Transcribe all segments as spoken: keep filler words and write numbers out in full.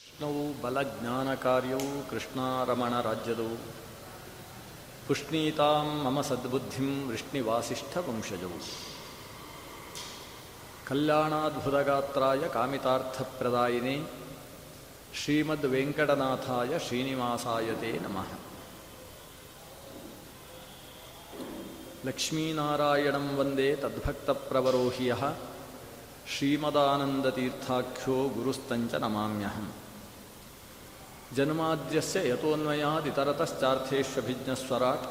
ಕೃಷ್ಣವು ಬಲಜ್ಞಾನ ಕಾರ್ಯವು ಕೃಷ್ಣಾರಮಣ ರಾಜ್ಯದವು. ಪುಷ್ಣೀತಾಂ ಮಮ ಸದ್ಬುದ್ಧಿಂ ವೃಷ್ಣಿವಾಸಿಷ್ಠ ವಂಶಜವು. ಕಲ್ಯಾಣಾದ್ಭುತಗಾತ್ರಾಯ ಕಾಮಿತಾರ್ಥಪ್ರದಾಯಿನೇ ಶ್ರೀಮದ್ ವೆಂಕಟನಾಥಾಯ ಶ್ರೀನಿವಾಸಾಯತೇ ನಮಃ. ಲಕ್ಷ್ಮೀನಾರಾಯಣಂ ವಂದೇ ತದ್ಭಕ್ತಪ್ರವರೋಹಿಯಃ ಶ್ರೀಮದಾನಂದತೀರ್ಥಾಖ್ಯೋ ಗುರುಸ್ತಂಚ ನಮಾಮ್ಯಹಂ. ಜನ್ಮಾದ್ಯಸ್ಯ ಯತೋನ್ಮಯಾದಿತರತಶ್ಚಾರ್ಥೇಷ್ವಭಿಜ್ಞಸ್ವರಾಟ್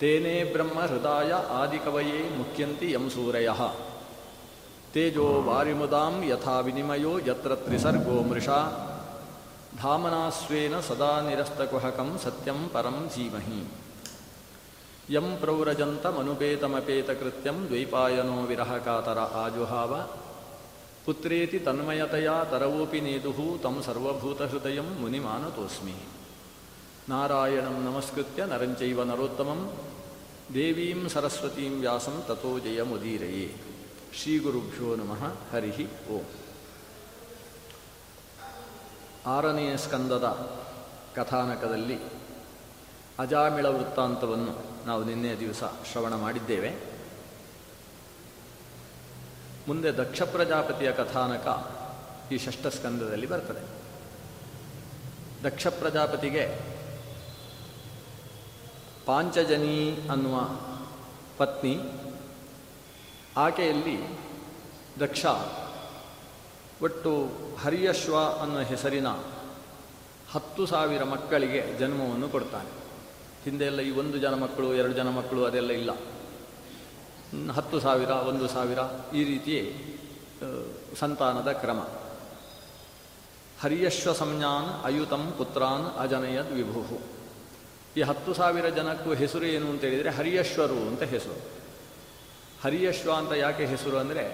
ತೇನೇ ಬ್ರಹ್ಮ ಹೃದಾಯ ಆದಿಕವಯೇ ಮುಖ್ಯಂತಿ ಯಂ ಸೂರಯಃ. ತೇಜೋ ವಾರಿಮುದಾಂ ಯಥಾ ವಿನಿಮಯೋ ಯತ್ರ ತ್ರಿಸರ್ಗೋ ಮೃಷಾ. ಧಾಮನಾಸ್ವೇನ ಸದಾ ನಿರಸ್ತಕುಹಕಂ ಸತ್ಯಂ ಪರಂ ಧೀಮಹಿ. ಯಂ ಪ್ರವ್ರಜಂತಮನುಪೇತಮಪೇತಕೃತ್ಯಂ ದ್ವೈಪಾಯನೋ ವಿರಹಕಾತರ ಆಜುಹಾವ. ಪುತ್ರೇತಿ ತನ್ಮಯತೆಯಾ ತರವೋಪಿ ನೇದುಃ ತಂ ಸರ್ವಭೂತಹೃದಯಂ ಮುನಿಮಾನತೋಸ್ಮಿ. ನಾರಾಯಣಂ ನಮಸ್ಕೃತ್ಯ ನರಂ ಚೈವ ನರೋತ್ತಮಂ ದೇವೀಂ ಸರಸ್ವತೀಂ ವ್ಯಾಸಂ ತಥೋ ಜಯಮುದೀರಯೇ. ಶ್ರೀಗುರುಭ್ಯೋ ನಮಃ. ಹರಿ ಓಂ. ಆರನೆಯ ಸ್ಕಂದದ ಕಥಾನಕದಲ್ಲಿ ಅಜಾಮಿಳ ವೃತ್ತಾಂತವನ್ನು ನಾವು ನಿನ್ನೆ ದಿವಸ ಶ್ರವಣ ಮಾಡಿದ್ದೇವೆ. ಮುಂದೆ ದಕ್ಷ ಪ್ರಜಾಪತಿಯ ಕಥಾನಕ ಈ ಷಷ್ಠ ಸ್ಕಂದದಲ್ಲಿ ಬರ್ತದೆ. ದಕ್ಷ ಪ್ರಜಾಪತಿಗೆ ಪಾಂಚಜನೀ ಅನ್ನುವ ಪತ್ನಿ, ಆಕೆಯಲ್ಲಿ ದಕ್ಷ ಒಟ್ಟು ಹರ್ಯಶ್ವ ಅನ್ನುವ ಹೆಸರಿನ ಹತ್ತು ಸಾವಿರ ಮಕ್ಕಳಿಗೆ ಜನ್ಮವನ್ನು ಕೊಡ್ತಾನೆ. ಹಿಂದೆಲ್ಲ ಈ ಒಂದು ಜನ ಮಕ್ಕಳು, ಎರಡು ಜನ ಮಕ್ಕಳು ಅದೆಲ್ಲ ಇಲ್ಲ. ಹತ್ತು ಸಾವಿರ, ಒಂದು ಸಾವಿರ, ಈ ರೀತಿಯೇ ಸಂತಾನದ ಕ್ರಮ. ಹರ್ಯಶ್ವ ಸಂಜ್ಞಾನ್ ಅಯುತಂ ಪುತ್ರಾನ್ ಅಜನಯದ್ ವಿಭು. ಈ ಹತ್ತು ಸಾವಿರ ಜನಕ್ಕೂ ಹೆಸರು ಏನು ಅಂತೇಳಿದರೆ ಹರ್ಯಶ್ವರು ಅಂತ ಹೆಸರು. ಹರ್ಯಶ್ವ ಅಂತ ಯಾಕೆ ಹೆಸರು ಅಂದರೆ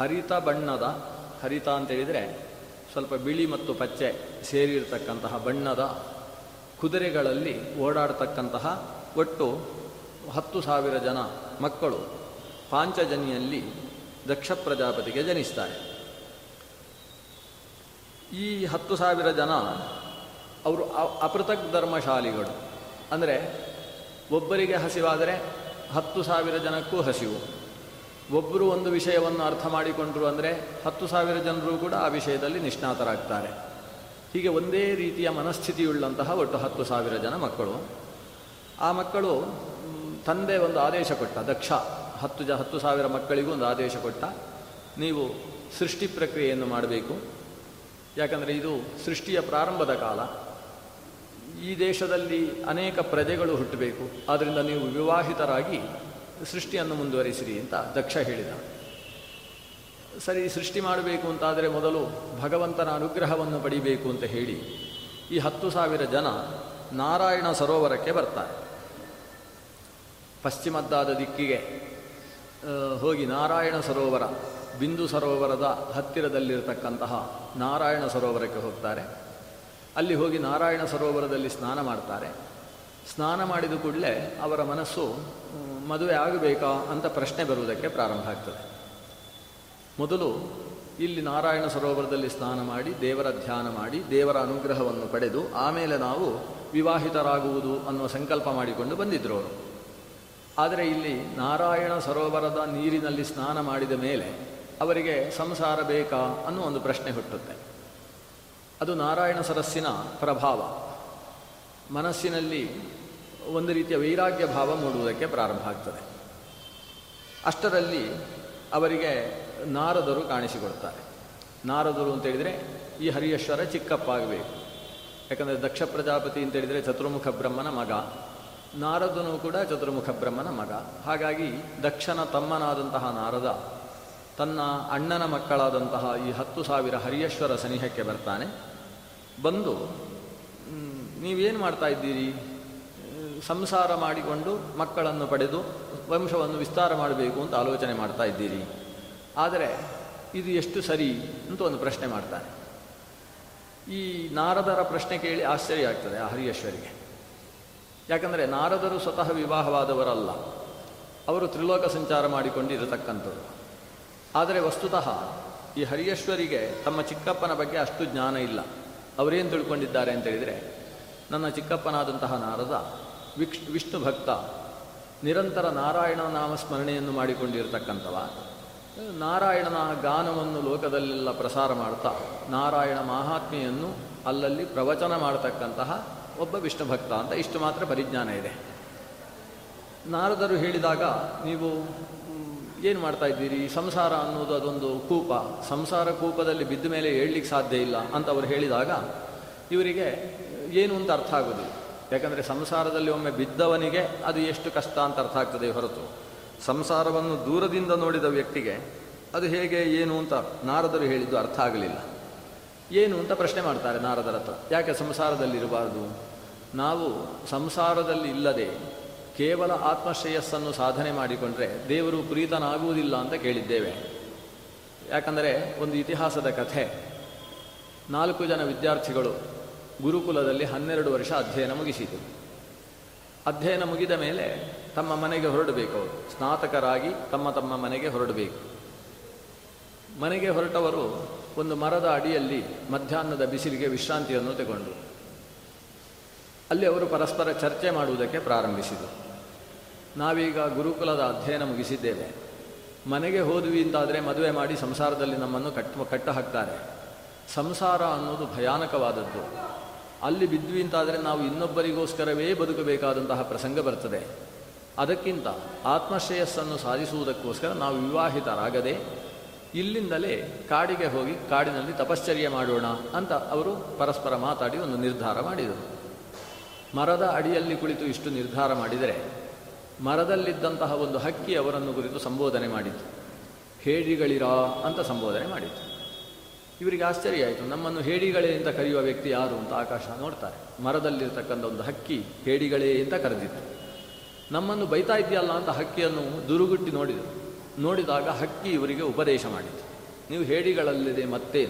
ಹರಿತ ಬಣ್ಣದ, ಹರಿತ ಅಂತೇಳಿದರೆ ಸ್ವಲ್ಪ ಬಿಳಿ ಮತ್ತು ಪಚ್ಚೆ ಸೇರಿರ್ತಕ್ಕಂತಹ ಬಣ್ಣದ ಕುದುರೆಗಳಲ್ಲಿ ಓಡಾಡ್ತಕ್ಕಂತಹ ಒಟ್ಟು ಹತ್ತು ಸಾವಿರ ಜನ ಮಕ್ಕಳು ಪಾಂಚಜನಿಯಲ್ಲಿ ದಕ್ಷ ಪ್ರಜಾಪತಿಗೆ ಜನಿಸ್ತಾರೆ. ಈ ಹತ್ತು ಸಾವಿರ ಜನ ಅವರು ಅಪೃಥಕ್ ಧರ್ಮಶಾಲಿಗಳು. ಅಂದರೆ ಒಬ್ಬರಿಗೆ ಹಸಿವಾದರೆ ಹತ್ತು ಸಾವಿರ ಜನಕ್ಕೂ ಹಸಿವು. ಒಬ್ಬರು ಒಂದು ವಿಷಯವನ್ನು ಅರ್ಥ ಮಾಡಿಕೊಂಡರು ಅಂದರೆ ಹತ್ತು ಸಾವಿರ ಜನರು ಕೂಡ ಆ ವಿಷಯದಲ್ಲಿ ನಿಷ್ಣಾತರಾಗ್ತಾರೆ. ಹೀಗೆ ಒಂದೇ ರೀತಿಯ ಮನಸ್ಥಿತಿಯುಳ್ಳಂತಹ ಒಟ್ಟು ಹತ್ತು ಸಾವಿರ ಜನ ಮಕ್ಕಳು. ಆ ಮಕ್ಕಳು ತಂದೆ ಒಂದು ಆದೇಶ ಕೊಟ್ಟ, ದಕ್ಷ ಹತ್ತು ಜ ಹತ್ತು ಸಾವಿರ ಮಕ್ಕಳಿಗೂ ಒಂದು ಆದೇಶ ಕೊಟ್ಟ, ನೀವು ಸೃಷ್ಟಿ ಪ್ರಕ್ರಿಯೆಯನ್ನು ಮಾಡಬೇಕು. ಯಾಕಂದರೆ ಇದು ಸೃಷ್ಟಿಯ ಪ್ರಾರಂಭದ ಕಾಲ, ಈ ದೇಶದಲ್ಲಿ ಅನೇಕ ಪ್ರಜೆಗಳು ಹುಟ್ಟಬೇಕು, ಆದ್ದರಿಂದ ನೀವು ವಿವಾಹಿತರಾಗಿ ಸೃಷ್ಟಿಯನ್ನು ಮುಂದುವರಿಸಿರಿ ಅಂತ ದಕ್ಷ ಹೇಳಿದ. ಸರಿ, ಸೃಷ್ಟಿ ಮಾಡಬೇಕು ಅಂತಾದರೆ ಮೊದಲು ಭಗವಂತನ ಅನುಗ್ರಹವನ್ನು ಪಡಿಬೇಕು ಅಂತ ಹೇಳಿ ಈ ಹತ್ತು ಸಾವಿರ ಜನ ನಾರಾಯಣ ಸರೋವರಕ್ಕೆ ಬರ್ತಾರೆ. ಪಶ್ಚಿಮದ್ದಾದ ದಿಕ್ಕಿಗೆ ಹೋಗಿ ನಾರಾಯಣ ಸರೋವರ, ಬಿಂದು ಸರೋವರದ ಹತ್ತಿರದಲ್ಲಿರತಕ್ಕಂತಹ ನಾರಾಯಣ ಸರೋವರಕ್ಕೆ ಹೋಗ್ತಾರೆ. ಅಲ್ಲಿ ಹೋಗಿ ನಾರಾಯಣ ಸರೋವರದಲ್ಲಿ ಸ್ನಾನ ಮಾಡ್ತಾರೆ. ಸ್ನಾನ ಮಾಡಿದ ಕೂಡಲೇ ಅವರ ಮನಸ್ಸು ಮದುವೆ ಆಗಬೇಕಾ ಅಂತ ಪ್ರಶ್ನೆ ಬರುವುದಕ್ಕೆ ಪ್ರಾರಂಭ ಆಗ್ತದೆ. ಮೊದಲು ಇಲ್ಲಿ ನಾರಾಯಣ ಸರೋವರದಲ್ಲಿ ಸ್ನಾನ ಮಾಡಿ ದೇವರ ಧ್ಯಾನ ಮಾಡಿ ದೇವರ ಅನುಗ್ರಹವನ್ನು ಪಡೆದು ಆಮೇಲೆ ನಾವು ವಿವಾಹಿತರಾಗುವುದು ಅನ್ನುವ ಸಂಕಲ್ಪ ಮಾಡಿಕೊಂಡು ಬಂದಿದ್ದರು ಅವರು. ಆದರೆ ಇಲ್ಲಿ ನಾರಾಯಣ ಸರೋವರದ ನೀರಿನಲ್ಲಿ ಸ್ನಾನ ಮಾಡಿದ ಮೇಲೆ ಅವರಿಗೆ ಸಂಸಾರ ಬೇಕಾ ಅನ್ನೋ ಒಂದು ಪ್ರಶ್ನೆ ಹುಟ್ಟುತ್ತೆ. ಅದು ನಾರಾಯಣ ಸರಸ್ಸಿನ ಪ್ರಭಾವ. ಮನಸ್ಸಿನಲ್ಲಿ ಒಂದು ರೀತಿಯ ವೈರಾಗ್ಯ ಭಾವ ಮೂಡುವುದಕ್ಕೆ ಪ್ರಾರಂಭ ಆಗ್ತದೆ. ಅಷ್ಟರಲ್ಲಿ ಅವರಿಗೆ ನಾರದರು ಕಾಣಿಸಿಕೊಳ್ತಾರೆ. ನಾರದರು ಅಂತೇಳಿದರೆ ಈ ಹರಿಯಶ್ವರ ಚಿಕ್ಕಪ್ಪ ಆಗಬೇಕು. ಯಾಕಂದರೆ ದಕ್ಷ ಪ್ರಜಾಪತಿ ಅಂತೇಳಿದರೆ ಚತುರ್ಮುಖ ಬ್ರಹ್ಮನ ಮಗ, ನಾರದನು ಕೂಡ ಚತುರ್ಮುಖ ಬ್ರಹ್ಮನ ಮಗ. ಹಾಗಾಗಿ ದಕ್ಷನ ತಮ್ಮನಾದಂತಹ ನಾರದ ತನ್ನ ಅಣ್ಣನ ಮಕ್ಕಳಾದಂತಹ ಈ ಹತ್ತು ಸಾವಿರ ಹರಿಯಶ್ವರ ಸನಿಹಕ್ಕೆ ಬರ್ತಾನೆ. ಬಂದು ನೀವೇನು ಮಾಡ್ತಾ ಇದ್ದೀರಿ, ಸಂಸಾರ ಮಾಡಿಕೊಂಡು ಮಕ್ಕಳನ್ನು ಪಡೆದು ವಂಶವನ್ನು ವಿಸ್ತಾರ ಮಾಡಬೇಕು ಅಂತ ಆಲೋಚನೆ ಮಾಡ್ತಾ ಇದ್ದೀರಿ, ಆದರೆ ಇದು ಎಷ್ಟು ಸರಿ ಅಂತ ಒಂದು ಪ್ರಶ್ನೆ ಮಾಡ್ತಾನೆ. ಈ ನಾರದರ ಪ್ರಶ್ನೆ ಕೇಳಿ ಆಶ್ಚರ್ಯ ಆಗ್ತದೆ ಆ ಹರಿಯಶ್ವರಿಗೆ. ಯಾಕಂದರೆ ನಾರದರು ಸ್ವತಃ ವಿವಾಹವಾದವರಲ್ಲ, ಅವರು ತ್ರಿಲೋಕ ಸಂಚಾರ ಮಾಡಿಕೊಂಡು ಇರತಕ್ಕಂಥದ್ದು. ಆದರೆ ವಸ್ತುತಃ ಈ ಹರಿಯೇಶ್ವರಿಗೆ ತಮ್ಮ ಚಿಕ್ಕಪ್ಪನ ಬಗ್ಗೆ ಅಷ್ಟು ಜ್ಞಾನ ಇಲ್ಲ. ಅವರೇನು ತಿಳ್ಕೊಂಡಿದ್ದಾರೆ ಅಂತ ಹೇಳಿದರೆ, ನನ್ನ ಚಿಕ್ಕಪ್ಪನಾದಂತಹ ನಾರದ ವಿಕ್ಷ್ ವಿಷ್ಣು ಭಕ್ತ, ನಿರಂತರ ನಾರಾಯಣನ ನಾಮ ಸ್ಮರಣೆಯನ್ನು ಮಾಡಿಕೊಂಡಿರತಕ್ಕಂಥವ, ನಾರಾಯಣನ ಗಾನವನ್ನು ಲೋಕದಲ್ಲೆಲ್ಲ ಪ್ರಸಾರ ಮಾಡ್ತಾ ನಾರಾಯಣ ಮಹಾತ್ಮೆಯನ್ನು ಅಲ್ಲಲ್ಲಿ ಪ್ರವಚನ ಮಾಡತಕ್ಕಂತಹ ಒಬ್ಬ ವಿಷ್ಣು ಭಕ್ತ ಅಂತ ಇಷ್ಟು ಮಾತ್ರ ಪರಿಜ್ಞಾನ ಇದೆ. ನಾರದರು ಹೇಳಿದಾಗ ನೀವು ಏನು ಮಾಡ್ತಾ ಇದ್ದೀರಿ, ಸಂಸಾರ ಅನ್ನೋದು ಅದೊಂದು ಕೂಪ, ಸಂಸಾರ ಕೂಪದಲ್ಲಿ ಬಿದ್ದ ಮೇಲೆ ಹೇಳಲಿಕ್ಕೆ ಸಾಧ್ಯ ಇಲ್ಲ ಅಂತ ಅವರು ಹೇಳಿದಾಗ ಇವರಿಗೆ ಏನು ಅಂತ ಅರ್ಥ ಆಗೋದಿಲ್ಲ. ಯಾಕಂದರೆ ಸಂಸಾರದಲ್ಲಿ ಒಮ್ಮೆ ಬಿದ್ದವನಿಗೆ ಅದು ಎಷ್ಟು ಕಷ್ಟ ಅಂತ ಅರ್ಥ ಆಗ್ತದೆ ಹೊರತು ಸಂಸಾರವನ್ನು ದೂರದಿಂದ ನೋಡಿದ ವ್ಯಕ್ತಿಗೆ ಅದು ಹೇಗೆ ಏನು ಅಂತ ನಾರದರು ಹೇಳಿದ್ದು ಅರ್ಥ ಆಗಲಿಲ್ಲ. ಏನು ಅಂತ ಪ್ರಶ್ನೆ ಮಾಡ್ತಾರೆ ನಾರದರ ಹತ್ರ, ಯಾಕೆ ಸಂಸಾರದಲ್ಲಿರಬಾರ್ದು, ನಾವು ಸಂಸಾರದಲ್ಲಿ ಇಲ್ಲದೆ ಕೇವಲ ಆತ್ಮಶ್ರೇಯಸ್ಸನ್ನು ಸಾಧನೆ ಮಾಡಿಕೊಂಡ್ರೆ ದೇವರು ಪ್ರೀತನಾಗುವುದಿಲ್ಲ ಅಂತ ಕೇಳಿದ್ದೇವೆ. ಯಾಕಂದರೆ ಒಂದು ಇತಿಹಾಸದ ಕಥೆ, ನಾಲ್ಕು ಜನ ವಿದ್ಯಾರ್ಥಿಗಳು ಗುರುಕುಲದಲ್ಲಿ ಹನ್ನೆರಡು ವರ್ಷ ಅಧ್ಯಯನ ಮುಗಿಸಿದರು. ಅಧ್ಯಯನ ಮುಗಿದ ಮೇಲೆ ತಮ್ಮ ಮನೆಗೆ ಹೊರಡಬೇಕು, ಅವರು ಸ್ನಾತಕರಾಗಿ ತಮ್ಮ ತಮ್ಮ ಮನೆಗೆ ಹೊರಡಬೇಕು. ಮನೆಗೆ ಹೊರಟವರು ಒಂದು ಮರದ ಅಡಿಯಲ್ಲಿ ಮಧ್ಯಾಹ್ನದ ಬಿಸಿಲಿಗೆ ವಿಶ್ರಾಂತಿಯನ್ನು ತಗೊಂಡರು. ಅಲ್ಲಿ ಅವರು ಪರಸ್ಪರ ಚರ್ಚೆ ಮಾಡುವುದಕ್ಕೆ ಪ್ರಾರಂಭಿಸಿದರು. ನಾವೀಗ ಗುರುಕುಲದ ಅಧ್ಯಯನ ಮುಗಿಸಿದ್ದೇವೆ, ಮನೆಗೆ ಹೋದ್ವಿ ಅಂತಾದರೆ ಮದುವೆ ಮಾಡಿ ಸಂಸಾರದಲ್ಲಿ ನಮ್ಮನ್ನು ಕಟ್ಟ ಕಟ್ಟ ಹಾಕ್ತಾರೆ. ಸಂಸಾರ ಅನ್ನೋದು ಭಯಾನಕವಾದದ್ದು, ಅಲ್ಲಿ ಬಿದ್ವಿ ಅಂತಾದರೆ ನಾವು ಇನ್ನೊಬ್ಬರಿಗೋಸ್ಕರವೇ ಬದುಕಬೇಕಾದಂತಹ ಪ್ರಸಂಗ ಬರ್ತದೆ. ಅದಕ್ಕಿಂತ ಆತ್ಮಶ್ರೇಯಸ್ಸನ್ನು ಸಾಧಿಸುವುದಕ್ಕೋಸ್ಕರ ನಾವು ವಿವಾಹಿತರಾಗದೆ ಇಲ್ಲಿಂದಲೇ ಕಾಡಿಗೆ ಹೋಗಿ ಕಾಡಿನಲ್ಲಿ ತಪಶ್ಚರ್ಯ ಮಾಡೋಣ ಅಂತ ಅವರು ಪರಸ್ಪರ ಮಾತಾಡಿ ಒಂದು ನಿರ್ಧಾರ ಮಾಡಿದರು. ಮರದ ಅಡಿಯಲ್ಲಿ ಕುಳಿತು ಇಷ್ಟು ನಿರ್ಧಾರ ಮಾಡಿದರೆ ಮರದಲ್ಲಿದ್ದಂತಹ ಒಂದು ಹಕ್ಕಿ ಅವರನ್ನು ಕುರಿತು ಸಂಬೋಧನೆ ಮಾಡಿತು. ಹೇಡಿಗಳಿರಾ ಅಂತ ಸಂಬೋಧನೆ ಮಾಡಿತು. ಇವರಿಗೆ ಆಶ್ಚರ್ಯ ಆಯಿತು, ನಮ್ಮನ್ನು ಹೇಡಿಗಳೇ ಅಂತ ಕರೆಯುವ ವ್ಯಕ್ತಿ ಯಾರು ಅಂತ ಆಕಾಶ ನೋಡ್ತಾರೆ. ಮರದಲ್ಲಿರ್ತಕ್ಕಂಥ ಒಂದು ಹಕ್ಕಿ ಹೇಡಿಗಳೇ ಅಂತ ಕರೆದಿತ್ತು. ನಮ್ಮನ್ನು ಬೈತಾ ಇದೆಯಲ್ಲ ಅಂತ ಹಕ್ಕಿಯನ್ನು ದುರುಗುಟ್ಟಿ ನೋಡಿದರು. ನೋಡಿದಾಗ ಹಕ್ಕಿ ಇವರಿಗೆ ಉಪದೇಶ ಮಾಡಿತು, ನೀವು ಹೇಡಿಗಳಲ್ಲಿದೆ ಮತ್ತೆ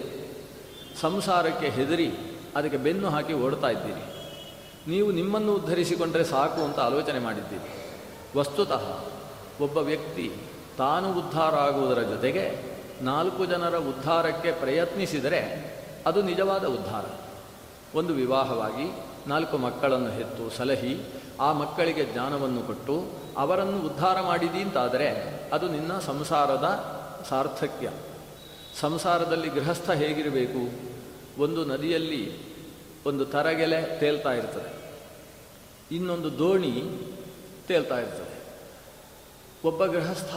ಸಂಸಾರಕ್ಕೆ ಹೆದರಿ ಅದಕ್ಕೆ ಬೆನ್ನು ಹಾಕಿ ಓಡ್ತಾ ಇದ್ದೀರಿ, ನೀವು ನಿಮ್ಮನ್ನು ಉದ್ಧರಿಸಿಕೊಂಡರೆ ಸಾಕು ಅಂತ ಆಲೋಚನೆ ಮಾಡಿದ್ದೀರಿ. ವಸ್ತುತಃ ಒಬ್ಬ ವ್ಯಕ್ತಿ ತಾನು ಉದ್ಧಾರ ಆಗುವುದರ ಜೊತೆಗೆ ನಾಲ್ಕು ಜನರ ಉದ್ಧಾರಕ್ಕೆ ಪ್ರಯತ್ನಿಸಿದರೆ ಅದು ನಿಜವಾದ ಉದ್ಧಾರ. ಒಂದು ವಿವಾಹವಾಗಿ ನಾಲ್ಕು ಮಕ್ಕಳನ್ನು ಹೆತ್ತು ಸಲಹಿ ಆ ಮಕ್ಕಳಿಗೆ ಜ್ಞಾನವನ್ನು ಕೊಟ್ಟು ಅವರನ್ನು ಉದ್ಧಾರ ಮಾಡಿದಿ ಅಂತಾದರೆ ಅದು ನಿನ್ನ ಸಂಸಾರದ ಸಾರ್ಥಕ್ಯ. ಸಂಸಾರದಲ್ಲಿ ಗೃಹಸ್ಥ ಹೇಗಿರಬೇಕು, ಒಂದು ನದಿಯಲ್ಲಿ ಒಂದು ತರಗೆಲೆ ತೇಲ್ತಾ ಇರ್ತದೆ, ಇನ್ನೊಂದು ದೋಣಿ ತೇಲ್ತಾ ಇರ್ತದೆ. ಒಬ್ಬ ಗೃಹಸ್ಥ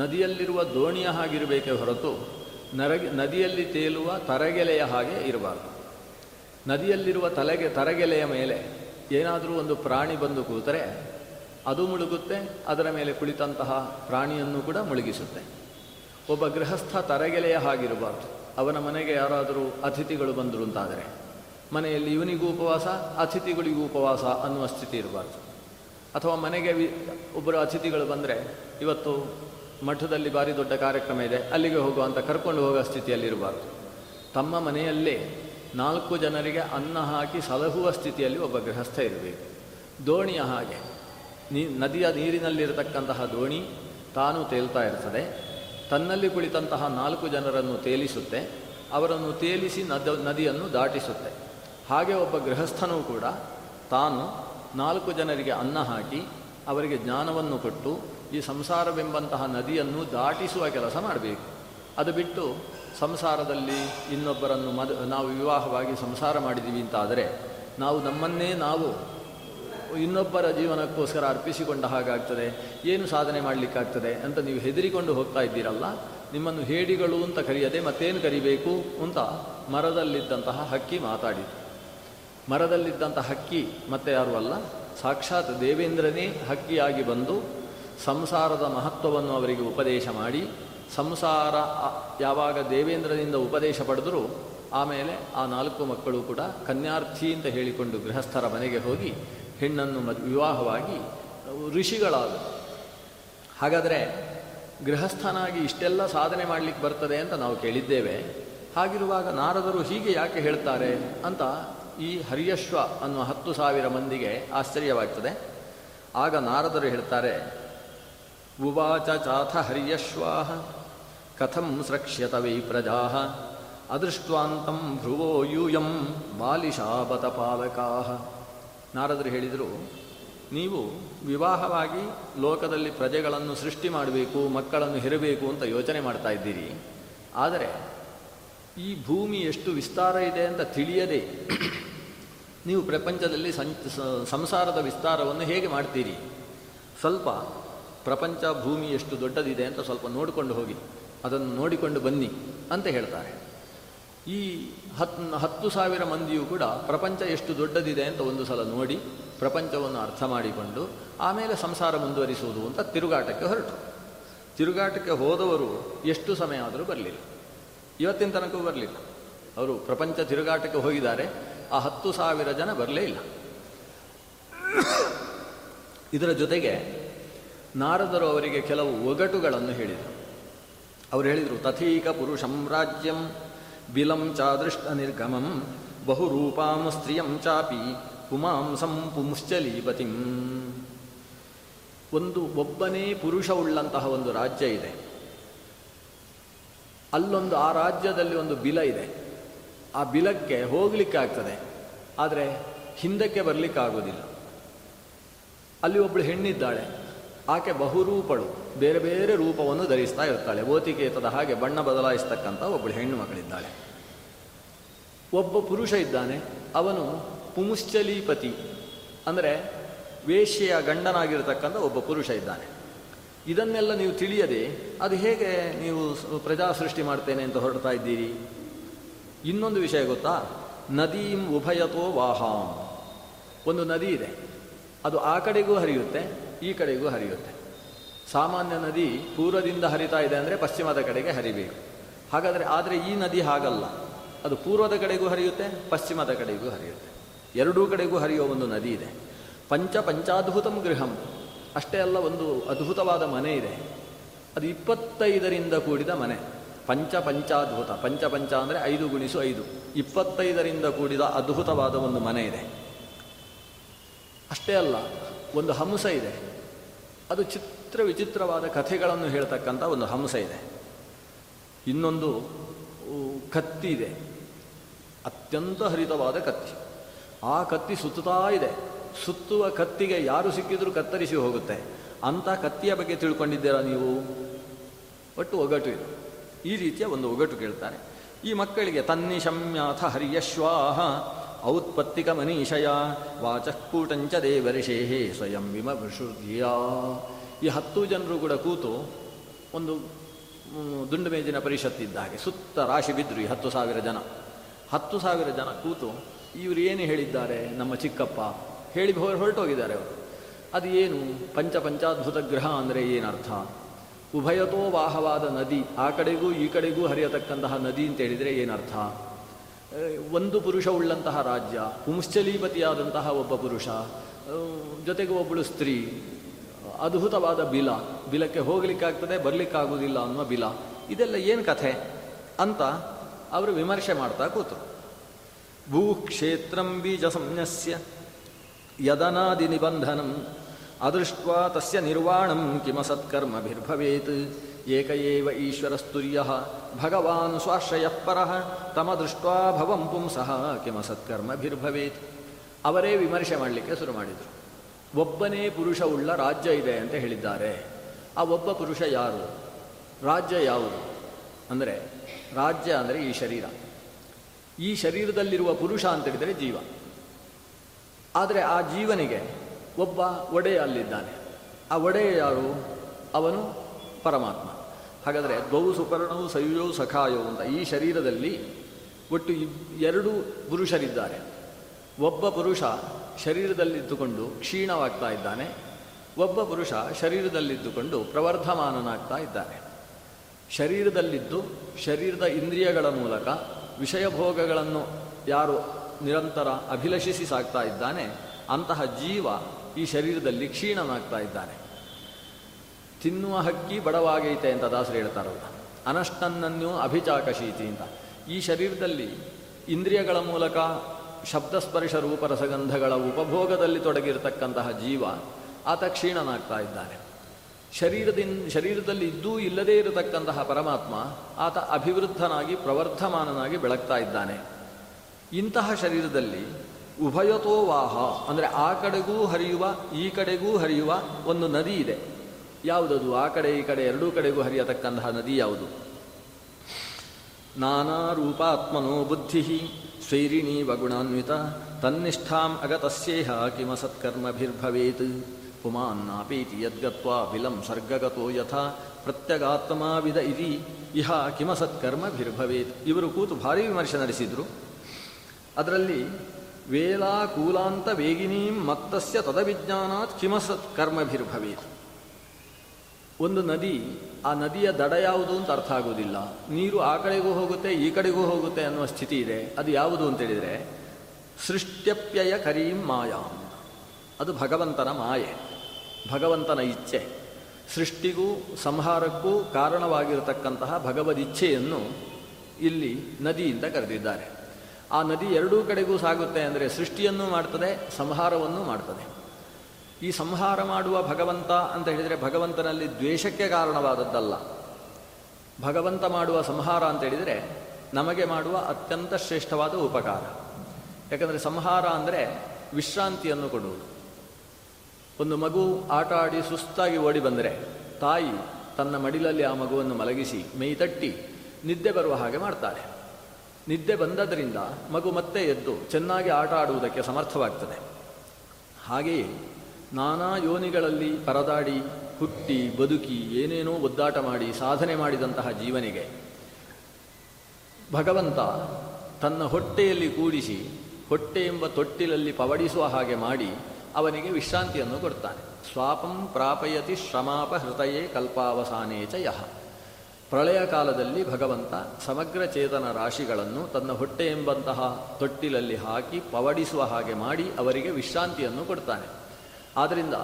ನದಿಯಲ್ಲಿರುವ ದೋಣಿಯ ಹಾಗಿರಬೇಕೇ ಹೊರತು ನರಗೆ ನದಿಯಲ್ಲಿ ತೇಲುವ ತರಗೆಲೆಯ ಹಾಗೆ ಇರಬಾರ್ದು. ನದಿಯಲ್ಲಿರುವ ತಲೆಗೆ ತರಗೆಲೆಯ ಮೇಲೆ ಏನಾದರೂ ಒಂದು ಪ್ರಾಣಿ ಬಂದು ಕೂತರೆ ಅದು ಮುಳುಗುತ್ತೆ, ಅದರ ಮೇಲೆ ಕುಳಿತಂತಹ ಪ್ರಾಣಿಯನ್ನು ಕೂಡ ಮುಳುಗಿಸುತ್ತೆ. ಒಬ್ಬ ಗೃಹಸ್ಥ ತರಗೆಲೆಯ ಹಾಗಿರಬಾರ್ದು. ಅವನ ಮನೆಗೆ ಯಾರಾದರೂ ಅತಿಥಿಗಳು ಬಂದರು ಅಂತಾದರೆ ಮನೆಯಲ್ಲಿ ಇವನಿಗೂ ಉಪವಾಸ ಅತಿಥಿಗಳಿಗೂ ಉಪವಾಸ ಅನ್ನುವ ಸ್ಥಿತಿ ಇರಬಾರ್ದು. ಅಥವಾ ಮನೆಗೆ ವಿ ಒಬ್ಬರು ಅತಿಥಿಗಳು ಬಂದರೆ ಇವತ್ತು ಮಠದಲ್ಲಿ ಭಾರಿ ದೊಡ್ಡ ಕಾರ್ಯಕ್ರಮ ಇದೆ ಅಲ್ಲಿಗೆ ಹೋಗುವ ಅಂತ ಕರ್ಕೊಂಡು ಹೋಗೋ ಸ್ಥಿತಿಯಲ್ಲಿರಬಾರ್ದು. ತಮ್ಮ ಮನೆಯಲ್ಲೇ ನಾಲ್ಕು ಜನರಿಗೆ ಅನ್ನ ಹಾಕಿ ಸಲಹುವ ಸ್ಥಿತಿಯಲ್ಲಿ ಒಬ್ಬ ಗೃಹಸ್ಥ ಇರಬೇಕು. ದೋಣಿಯ ಹಾಗೆ ನೀ ನದಿಯ ನೀರಿನಲ್ಲಿರತಕ್ಕಂತಹ ದೋಣಿ ತಾನು ತೇಲ್ತಾ ಇರ್ತದೆ, ತನ್ನಲ್ಲಿ ಕುಳಿತಂತಹ ನಾಲ್ಕು ಜನರನ್ನು ತೇಲಿಸುತ್ತೆ, ಅವರನ್ನು ತೇಲಿಸಿ ನದ ನದಿಯನ್ನು ದಾಟಿಸುತ್ತೆ. ಹಾಗೆ ಒಬ್ಬ ಗೃಹಸ್ಥನೂ ಕೂಡ ತಾನು ನಾಲ್ಕು ಜನರಿಗೆ ಅನ್ನ ಹಾಕಿ ಅವರಿಗೆ ಜ್ಞಾನವನ್ನು ಕೊಟ್ಟು ಈ ಸಂಸಾರವೆಂಬಂತಹ ನದಿಯನ್ನು ದಾಟಿಸುವ ಕೆಲಸ ಮಾಡಬೇಕು. ಅದು ಬಿಟ್ಟು ಸಂಸಾರದಲ್ಲಿ ಇನ್ನೊಬ್ಬರನ್ನು ಮದ ನಾವು ವಿವಾಹವಾಗಿ ಸಂಸಾರ ಮಾಡಿದ್ದೀವಿ ಅಂತಾದರೆ ನಾವು ನಮ್ಮನ್ನೇ ನಾವು ಇನ್ನೊಬ್ಬರ ಜೀವನಕ್ಕೋಸ್ಕರ ಅರ್ಪಿಸಿಕೊಂಡ ಹಾಗಾಗ್ತದೆ, ಏನು ಸಾಧನೆ ಮಾಡಲಿಕ್ಕಾಗ್ತದೆ ಅಂತ ನೀವು ಹೆದರಿಕೊಂಡು ಹೋಗ್ತಾ ಇದ್ದೀರಲ್ಲ, ನಿಮ್ಮನ್ನು ಹೇಡಿಗಳು ಅಂತ ಕರೆಯದೆ ಮತ್ತೇನು ಕರಿಬೇಕು ಅಂತ ಮರದಲ್ಲಿದ್ದಂತಹ ಹಕ್ಕಿ ಮಾತಾಡಿತು. ಮರದಲ್ಲಿದ್ದಂಥ ಹಕ್ಕಿ ಮತ್ತೆ ಯಾರೂ ಅಲ್ಲ, ಸಾಕ್ಷಾತ್ ದೇವೇಂದ್ರನೇ ಹಕ್ಕಿಯಾಗಿ ಬಂದು ಸಂಸಾರದ ಮಹತ್ವವನ್ನು ಅವರಿಗೆ ಉಪದೇಶ ಮಾಡಿ, ಸಂಸಾರ ಯಾವಾಗ ದೇವೇಂದ್ರನಿಂದ ಉಪದೇಶ ಪಡೆದರೂ ಆಮೇಲೆ ಆ ನಾಲ್ಕು ಮಕ್ಕಳು ಕೂಡ ಕನ್ಯಾರ್ಥಿ ಅಂತ ಹೇಳಿಕೊಂಡು ಗೃಹಸ್ಥರ ಮನೆಗೆ ಹೋಗಿ ಹೆಣ್ಣನ್ನು ಮದ್ ವಿವಾಹವಾಗಿ ಋಷಿಗಳಾದರು. ಹಾಗಾದರೆ ಗೃಹಸ್ಥನಾಗಿ ಇಷ್ಟೆಲ್ಲ ಸಾಧನೆ ಮಾಡಲಿಕ್ಕೆ ಬರ್ತದೆ ಅಂತ ನಾವು ಕೇಳಿದ್ದೇವೆ. ಹಾಗಿರುವಾಗ ನಾರದರು ಹೀಗೆ ಯಾಕೆ ಹೇಳ್ತಾರೆ ಅಂತ ಈ ಹರಿಯಶ್ವ ಅನ್ನುವ ಹತ್ತು ಸಾವಿರ ಮಂದಿಗೆ ಆಶ್ಚರ್ಯವಾಗ್ತದೆ. ಆಗ ನಾರದರು ಹೇಳ್ತಾರೆ, ಉವಾಚ ಚಾಥ ಹರಿಯಶ್ವಾಹ ಕಥಂ ಸ್ರಕ್ಷ್ಯತ ವೈ ಪ್ರಜಾ ಅದೃಷ್ಟ್ವಾಂತಂ ಭ್ರುವೋ ಯೂಯಂ ಬಾಲಿಶಾಬತ ಪಾಲಕಾ. ನಾರದರು ಹೇಳಿದರು, ನೀವು ವಿವಾಹವಾಗಿ ಲೋಕದಲ್ಲಿ ಪ್ರಜೆಗಳನ್ನು ಸೃಷ್ಟಿ ಮಾಡಬೇಕು, ಮಕ್ಕಳನ್ನು ಹೆರಬೇಕು ಅಂತ ಯೋಚನೆ ಮಾಡ್ತಾ ಇದ್ದೀರಿ. ಆದರೆ ಈ ಭೂಮಿ ಎಷ್ಟು ವಿಸ್ತಾರ ಇದೆ ಅಂತ ತಿಳಿಯದೆ ನೀವು ಪ್ರಪಂಚದಲ್ಲಿ ಸಂಸಾರದ ವಿಸ್ತಾರವನ್ನು ಹೇಗೆ ಮಾಡ್ತೀರಿ? ಸ್ವಲ್ಪ ಪ್ರಪಂಚ ಭೂಮಿ ಎಷ್ಟು ದೊಡ್ಡದಿದೆ ಅಂತ ಸ್ವಲ್ಪ ನೋಡಿಕೊಂಡು ಹೋಗಿ, ಅದನ್ನು ನೋಡಿಕೊಂಡು ಬನ್ನಿ ಅಂತ ಹೇಳ್ತಾರೆ. ಈ ಹತ್ತು ಹತ್ತು ಸಾವಿರ ಮಂದಿಯೂ ಕೂಡ ಪ್ರಪಂಚ ಎಷ್ಟು ದೊಡ್ಡದಿದೆ ಅಂತ ಒಂದು ಸಲ ನೋಡಿ ಪ್ರಪಂಚವನ್ನು ಅರ್ಥ ಮಾಡಿಕೊಂಡು ಆಮೇಲೆ ಸಂಸಾರ ಮುಂದುವರಿಸುವುದು ಅಂತ ತಿರುಗಾಟಕ್ಕೆ ಹೊರಟು. ತಿರುಗಾಟಕ್ಕೆ ಹೋದವರು ಎಷ್ಟು ಸಮಯ ಆದರೂ ಬರಲಿಲ್ಲ, ಇವತ್ತಿನ ತನಕವೂ ಬರಲಿಲ್ಲ. ಅವರು ಪ್ರಪಂಚ ತಿರುಗಾಟಕ್ಕೆ ಹೋಗಿದ್ದಾರೆ, ಆ ಹತ್ತು ಸಾವಿರ ಜನ ಬರಲೇ ಇಲ್ಲ. ಇದರ ಜೊತೆಗೆ ನಾರದರು ಅವರಿಗೆ ಕೆಲವು ಒಗಟುಗಳನ್ನು ಹೇಳಿದರು. ಅವರು ಹೇಳಿದರು, ತಥೈಕ ಪುರುಷಂ ರಾಜ್ಯಂ ಬಿಲಂ ಚಾದೃಷ್ಟ ನಿರ್ಗಮಂ ಬಹುರೂಪಾಂ ಸ್ತ್ರೀಯಂ ಚಾಪಿ ಪುಮಾಂಸಂ ಪುಂಶ್ಚಲೀಪತಿಂ. ಒಂದು ಒಬ್ಬನೇ ಪುರುಷವುಳ್ಳಂತಹ ಒಂದು ರಾಜ್ಯ ಇದೆ, ಅಲ್ಲೊಂದು ಆ ರಾಜ್ಯದಲ್ಲಿ ಒಂದು ಬಿಲ ಇದೆ. ಆ ಬಿಲಕ್ಕೆ ಹೋಗಲಿಕ್ಕಾಗ್ತದೆ, ಆದರೆ ಹಿಂದಕ್ಕೆ ಬರಲಿಕ್ಕಾಗೋದಿಲ್ಲ. ಅಲ್ಲಿ ಒಬ್ಬಳು ಹೆಣ್ಣಿದ್ದಾಳೆ, ಆಕೆ ಬಹುರೂಪಳು, ಬೇರೆ ಬೇರೆ ರೂಪವನ್ನು ಧರಿಸ್ತಾ ಇರ್ತಾಳೆ, ಓತಿಕೇತದ ಹಾಗೆ ಬಣ್ಣ ಬದಲಾಯಿಸ್ತಕ್ಕಂಥ ಒಬ್ಬಳು ಹೆಣ್ಣು ಮಗಳಿದ್ದಾಳೆ. ಒಬ್ಬ ಪುರುಷ ಇದ್ದಾನೆ, ಅವನು ಪುಂಶ್ಚಲೀಪತಿ ಅಂದರೆ ವೇಶ್ಯೆಯ ಗಂಡನಾಗಿರ್ತಕ್ಕಂಥ ಒಬ್ಬ ಪುರುಷ ಇದ್ದಾನೆ. ಇದನ್ನೆಲ್ಲ ನೀವು ತಿಳಿಯದೆ ಅದು ಹೇಗೆ ನೀವು ಪ್ರಜಾ ಸೃಷ್ಟಿ ಮಾಡ್ತೇನೆ ಅಂತ ಹೊರಡ್ತಾ ಇದ್ದೀರಿ? ಇನ್ನೊಂದು ವಿಷಯ ಗೊತ್ತಾ? ನದೀಂ ಉಭಯತೋ ವಾಹಾಂ. ಒಂದು ನದಿ ಇದೆ, ಅದು ಆ ಕಡೆಗೂ ಹರಿಯುತ್ತೆ, ಈ ಕಡೆಗೂ ಹರಿಯುತ್ತೆ. ಸಾಮಾನ್ಯ ನದಿ ಪೂರ್ವದಿಂದ ಹರಿತಾ ಇದೆ ಅಂದರೆ ಪಶ್ಚಿಮದ ಕಡೆಗೆ ಹರಿಬೇಕು. ಹಾಗಾದರೆ ಆದರೆ ಈ ನದಿ ಹಾಗಲ್ಲ, ಅದು ಪೂರ್ವದ ಕಡೆಗೂ ಹರಿಯುತ್ತೆ, ಪಶ್ಚಿಮದ ಕಡೆಗೂ ಹರಿಯುತ್ತೆ, ಎರಡೂ ಕಡೆಗೂ ಹರಿಯುವ ಒಂದು ನದಿ ಇದೆ. ಪಂಚ ಪಂಚಾದ್ಭುತಂ ಗೃಹಂ, ಅಷ್ಟೇ ಅಲ್ಲ, ಒಂದು ಅದ್ಭುತವಾದ ಮನೆ ಇದೆ, ಅದು ಇಪ್ಪತ್ತೈದರಿಂದ ಕೂಡಿದ ಮನೆ. ಪಂಚ ಪಂಚಾದ್ಭುತ, ಪಂಚ ಪಂಚ ಅಂದರೆ ಐದು ಗುಣಿಸು ಐದು, ಇಪ್ಪತ್ತೈದರಿಂದ ಕೂಡಿದ ಅದ್ಭುತವಾದ ಒಂದು ಮನೆ ಇದೆ. ಅಷ್ಟೇ ಅಲ್ಲ, ಒಂದು ಹಂಸ ಇದೆ, ಅದು ಚಿತ್ರ ವಿಚಿತ್ರವಾದ ಕಥೆಗಳನ್ನು ಹೇಳ್ತಕ್ಕಂಥ ಒಂದು ಹಂಸ ಇದೆ. ಇನ್ನೊಂದು ಕತ್ತಿ ಇದೆ, ಅತ್ಯಂತ ಹರಿತವಾದ ಕತ್ತಿ, ಆ ಕತ್ತಿ ಸುತ್ತಾ ಇದೆ. ಸುತ್ತುವ ಕತ್ತಿಗೆ ಯಾರು ಸಿಕ್ಕಿದರೂ ಕತ್ತರಿಸಿ ಹೋಗುತ್ತೆ. ಅಂಥ ಕತ್ತಿಯ ಬಗ್ಗೆ ತಿಳ್ಕೊಂಡಿದ್ದೀರಾ ನೀವು? ಒಟ್ಟು ಒಗಟು ಇದು. ಈ ರೀತಿಯ ಒಂದು ಒಗಟು ಕೇಳ್ತಾರೆ ಈ ಮಕ್ಕಳಿಗೆ. ತನ್ನಿಶಮ್ಯಾಥ ಹರ್ಯಶ್ವಾಹ ಔತ್ಪತ್ತಿಕ ಮನೀಷಯ ವಾಚಕೂಟಂಚ ದೇವರಿಷೇ ಸ್ವಯಂ ವಿಮೃಶುರ್ಧಿಯ. ಈ ಹತ್ತು ಜನರು ಕೂಡ ಕೂತು ಒಂದು ದುಂಡು ಮೇಜಿನ ಪರಿಷತ್ತಿದ್ದ ಹಾಗೆ ಸುತ್ತ ರಾಶಿ ಬಿದ್ದರು. ಈ ಹತ್ತು ಸಾವಿರ ಜನ ಹತ್ತು ಸಾವಿರ ಜನ ಕೂತು ಇವರು ಏನು ಹೇಳಿದ್ದಾರೆ ನಮ್ಮ ಚಿಕ್ಕಪ್ಪ ಹೇಳಿ ಹೊರಟೋಗಿದ್ದಾರೆ. ಅವರು ಅದು ಏನು ಪಂಚ ಪಂಚಾದ್ಭುತ ಗ್ರಹ ಅಂದರೆ ಏನರ್ಥ? ಉಭಯತೋ ವಾಹವಾದ ನದಿ, ಆ ಕಡೆಗೂ ಈ ಕಡೆಗೂ ಹರಿಯತಕ್ಕಂತಹ ನದಿ ಅಂತೇಳಿದರೆ ಏನರ್ಥ? ಒಂದು ಪುರುಷವುಳ್ಳಂತಹ ರಾಜ್ಯ, ಪುಂಶ್ಚಲೀಪತಿಯಾದಂತಹ ಒಬ್ಬ ಪುರುಷ, ಜೊತೆಗೆ ಒಬ್ಬಳು ಸ್ತ್ರೀ, ಅದ್ಭುತವಾದ ಬಿಲ, ಬಿಲಕ್ಕೆ ಹೋಗಲಿಕ್ಕಾಗ್ತದೆ ಬರಲಿಕ್ಕಾಗೋದಿಲ್ಲ ಅನ್ನುವ ಬಿಲ, ಇದೆಲ್ಲ ಏನು ಕಥೆ ಅಂತ ಅವರು ವಿಮರ್ಶೆ ಮಾಡ್ತಾ ಕೂತರು. ಭೂಕ್ಷೇತ್ರಂ ಬೀಜಸಂನ್ಯಸ್ಯ ಯದನಾದಿ ನಿಬಂಧನಂ ಅದೃಷ್ಟ್ವಾ ತಸ್ಯ ನಿರ್ವಾಣಂ ಕಿಮಸತ್ಕರ್ಮಭಿರ್ಭವೇತ್ ಏಕಏವ ಈಶ್ವರಸ್ತುರ್ಯಃ ಭಗವಾನ್ ಸ್ವಾಶ್ರಯಃ ಪರಃ ತಮದೃಷ್ಟ್ವಾ ಭವಂ ಪುಂಸಃ ಕಿಮಸತ್ಕರ್ಮಭಿರ್ಭವೇತ್. ಅವರೇ ವಿಮರ್ಶೆ ಮಾಡಲಿಕ್ಕೆ ಶುರು ಮಾಡಿದರು. ಒಬ್ಬನೇ ಪುರುಷವುಳ್ಳ ರಾಜ್ಯ ಇದೆ ಅಂತ ಹೇಳಿದ್ದಾರೆ. ಆ ಒಬ್ಬ ಪುರುಷ ಯಾರು? ರಾಜ್ಯ ಯಾವುದು ಅಂದರೆ, ರಾಜ್ಯ ಅಂದರೆ ಈ ಶರೀರ, ಈ ಶರೀರದಲ್ಲಿರುವ ಪುರುಷ ಅಂತೇಳಿದರೆ ಜೀವ. ಆದರೆ ಆ ಜೀವನಿಗೆ ಒಬ್ಬ ಒಡೆಯ ಅಲ್ಲಿದ್ದಾನೆ. ಆ ಒಡೆಯ ಯಾರು? ಅವನು ಪರಮಾತ್ಮ. ಹಾಗಾದರೆ ದ್ವೌ ಸುಪರ್ಣವು ಸಯುಜೌ ಸಖಾಯೋ ಅಂತ ಈ ಶರೀರದಲ್ಲಿ ಒಟ್ಟು ಎರಡು ಪುರುಷರಿದ್ದಾರೆ. ಒಬ್ಬ ಪುರುಷ ಶರೀರದಲ್ಲಿದ್ದುಕೊಂಡು ಕ್ಷೀಣವಾಗ್ತಾ ಇದ್ದಾನೆ, ಒಬ್ಬ ಪುರುಷ ಶರೀರದಲ್ಲಿದ್ದುಕೊಂಡು ಪ್ರವರ್ಧಮಾನನಾಗ್ತಾ ಇದ್ದಾನೆ. ಶರೀರದಲ್ಲಿದ್ದು ಶರೀರದ ಇಂದ್ರಿಯಗಳ ಮೂಲಕ ವಿಷಯಭೋಗಗಳನ್ನು ಯಾರು ನಿರಂತರ ಅಭಿಲಷಿಸಿ ಸಾಕ್ತಾ ಇದ್ದಾನೆ ಅಂತಹ ಜೀವ ಈ ಶರೀರದಲ್ಲಿ ಕ್ಷೀಣನಾಗ್ತಾ ಇದ್ದಾನೆ. ತಿನ್ನುವ ಹಕ್ಕಿ ಬಡವಾಗೈತೆ ಅಂತ ದಾಸರು ಹೇಳ್ತಾರಲ್ಲ, ಅನಷ್ಟನ್ನೂ ಅಭಿಚಾಕಶೀತಿ ಅಂತ. ಈ ಶರೀರದಲ್ಲಿ ಇಂದ್ರಿಯಗಳ ಮೂಲಕ ಶಬ್ದಸ್ಪರ್ಶ ರೂಪರಸಗಂಧಗಳ ಉಪಭೋಗದಲ್ಲಿ ತೊಡಗಿರತಕ್ಕಂತಹ ಜೀವ ಆತ ಕ್ಷೀಣನಾಗ್ತಾ ಇದ್ದಾನೆ. ಶರೀರದಿಂದ ಶರೀರದಲ್ಲಿ ಇದ್ದೂ ಇಲ್ಲದೇ ಇರತಕ್ಕಂತಹ ಪರಮಾತ್ಮ ಆತ ಅಭಿವೃದ್ಧನಾಗಿ ಪ್ರವರ್ಧಮಾನನಾಗಿ ಬೆಳಗ್ತಾ ಇದ್ದಾನೆ. ಇಂತಹ ಶರೀರದಲ್ಲಿ ಉಭಯತೋವಾಹ ಅಂದರೆ ಆ ಕಡೆಗೂ ಹರಿಯುವ ಈ ಕಡೆಗೂ ಹರಿಯುವ ಒಂದು ನದಿ ಇದೆ. ಯಾವುದದು? ಆ ಕಡೆ ಈ ಕಡೆ ಎರಡೂ ಕಡೆಗೂ ಹರಿಯತಕ್ಕಂತಹ ನದಿ ಯಾವುದು? ನಾನಾ ರೂಪಾತ್ಮನೋ ಬುದ್ಧಿ ಶ್ರೀರಿಣಿ ವಗುಣಾನ್ವಿತ ತನ್ನಿಷ್ಠಾಂ ಅಗತಸ್ಯೇಹ ಕಿಮಸತ್ಕರ್ಮಭಿರ್ಭವೇತ್ ಪುಮಾನ್ನಾಪೀತಿ ಯದ್ಗತ್ವಾ ವಿಲಂ ಸರ್ಗಗತೋ ಯಥಾ ಪ್ರತ್ಯಗಾತ್ಮವಿದ ಇತಿ ಇಹ ಕಿಮಸತ್ಕರ್ಮಭಿರ್ಭವೇತ್. ಇವರು ಕೂತು ಭಾರಿ ವಿಮರ್ಶೆ ನಡೆಸಿದರು. ಅದರಲ್ಲಿ ವೇಲಾ ಕೂಲಾಂತ ವೇಗಿನೀಂ ಮತ್ತಸ್ಯ ತದವಿಜ್ಞಾನಾತ್ ಕಿಮಸತ್ಕರ್ಮಭಿರ್ಭವೇತ್. ಒಂದು ನದಿ, ಆ ನದಿಯ ದಡ ಯಾವುದು ಅಂತ ಅರ್ಥ ಆಗೋದಿಲ್ಲ. ನೀರು ಆ ಕಡೆಗೂ ಹೋಗುತ್ತೆ ಈ ಕಡೆಗೂ ಹೋಗುತ್ತೆ ಅನ್ನುವ ಸ್ಥಿತಿ ಇದೆ. ಅದು ಯಾವುದು ಅಂತೇಳಿದರೆ ಸೃಷ್ಟ್ಯಪ್ಯಯ ಕರೀಂ ಮಾಯಾಂ, ಅದು ಭಗವಂತನ ಮಾಯೆ, ಭಗವಂತನ ಇಚ್ಛೆ. ಸೃಷ್ಟಿಗೂ ಸಂಹಾರಕ್ಕೂ ಕಾರಣವಾಗಿರತಕ್ಕಂತಹ ಭಗವದಿಚ್ಛೆಯನ್ನು ಇಲ್ಲಿ ನದಿಯಿಂದ ಕರೆದಿದ್ದಾರೆ. ಆ ನದಿ ಎರಡೂ ಕಡೆಗೂ ಸಾಗುತ್ತೆ ಅಂದರೆ ಸೃಷ್ಟಿಯನ್ನು ಮಾಡ್ತದೆ, ಸಂಹಾರವನ್ನು ಮಾಡ್ತದೆ. ಈ ಸಂಹಾರ ಮಾಡುವ ಭಗವಂತ ಅಂತ ಹೇಳಿದರೆ ಭಗವಂತನಲ್ಲಿ ದ್ವೇಷಕ್ಕೆ ಕಾರಣವಾದದ್ದಲ್ಲ. ಭಗವಂತ ಮಾಡುವ ಸಂಹಾರ ಅಂತ ಹೇಳಿದರೆ ನಮಗೆ ಮಾಡುವ ಅತ್ಯಂತ ಶ್ರೇಷ್ಠವಾದ ಉಪಕಾರ. ಯಾಕಂದರೆ ಸಂಹಾರ ಅಂದರೆ ವಿಶ್ರಾಂತಿಯನ್ನು ಕೊಡುವುದು. ಒಂದು ಮಗು ಆಟ ಆಡಿ ಸುಸ್ತಾಗಿ ಓಡಿ ಬಂದರೆ ತಾಯಿ ತನ್ನ ಮಡಿಲಲ್ಲಿ ಆ ಮಗುವನ್ನು ಮಲಗಿಸಿ ಮೈ ತಟ್ಟಿ ನಿದ್ದೆ ಬರುವ ಹಾಗೆ ಮಾಡ್ತಾಳೆ. ನಿದ್ದೆ ಬಂದದ್ದರಿಂದ ಮಗು ಮತ್ತೆ ಎದ್ದು ಚೆನ್ನಾಗಿ ಆಟ ಆಡುವುದಕ್ಕೆ ಸಮರ್ಥವಾಗ್ತದೆ. ಹಾಗೆಯೇ ನಾನಾ ಯೋನಿಗಳಲ್ಲಿ ಪರದಾಡಿ ಹುಟ್ಟಿ ಬದುಕಿ ಏನೇನೋ ಒದ್ದಾಟ ಮಾಡಿ ಸಾಧನೆ ಮಾಡಿದಂತಹ ಜೀವನಿಗೆ ಭಗವಂತ ತನ್ನ ಹೊಟ್ಟೆಯಲ್ಲಿ ಕೂಡಿಸಿ ಹೊಟ್ಟೆ ಎಂಬ ತೊಟ್ಟಿಲಲ್ಲಿ ಪವಡಿಸುವ ಹಾಗೆ ಮಾಡಿ ಅವನಿಗೆ ವಿಶ್ರಾಂತಿಯನ್ನು ಕೊಡ್ತಾನೆ. ಸ್ವಾಪಂ ಪ್ರಾಪಯತಿ ಶ್ರಮಾಪ ಹೃತಯೇ ಕಲ್ಪಾವಸಾನೇ ಚ ಯಃ. ಪ್ರಳಯ ಕಾಲದಲ್ಲಿ ಭಗವಂತ ಸಮಗ್ರ ಚೇತನ ರಾಶಿಗಳನ್ನು ತನ್ನ ಹೊಟ್ಟೆ ಎಂಬಂತಹ ತೊಟ್ಟಿಲಲ್ಲಿ ಹಾಕಿ ಪವಡಿಸುವ ಹಾಗೆ ಮಾಡಿ ಅವರಿಗೆ ವಿಶ್ರಾಂತಿಯನ್ನು ಕೊಡ್ತಾನೆ. ಆದ್ದರಿಂದ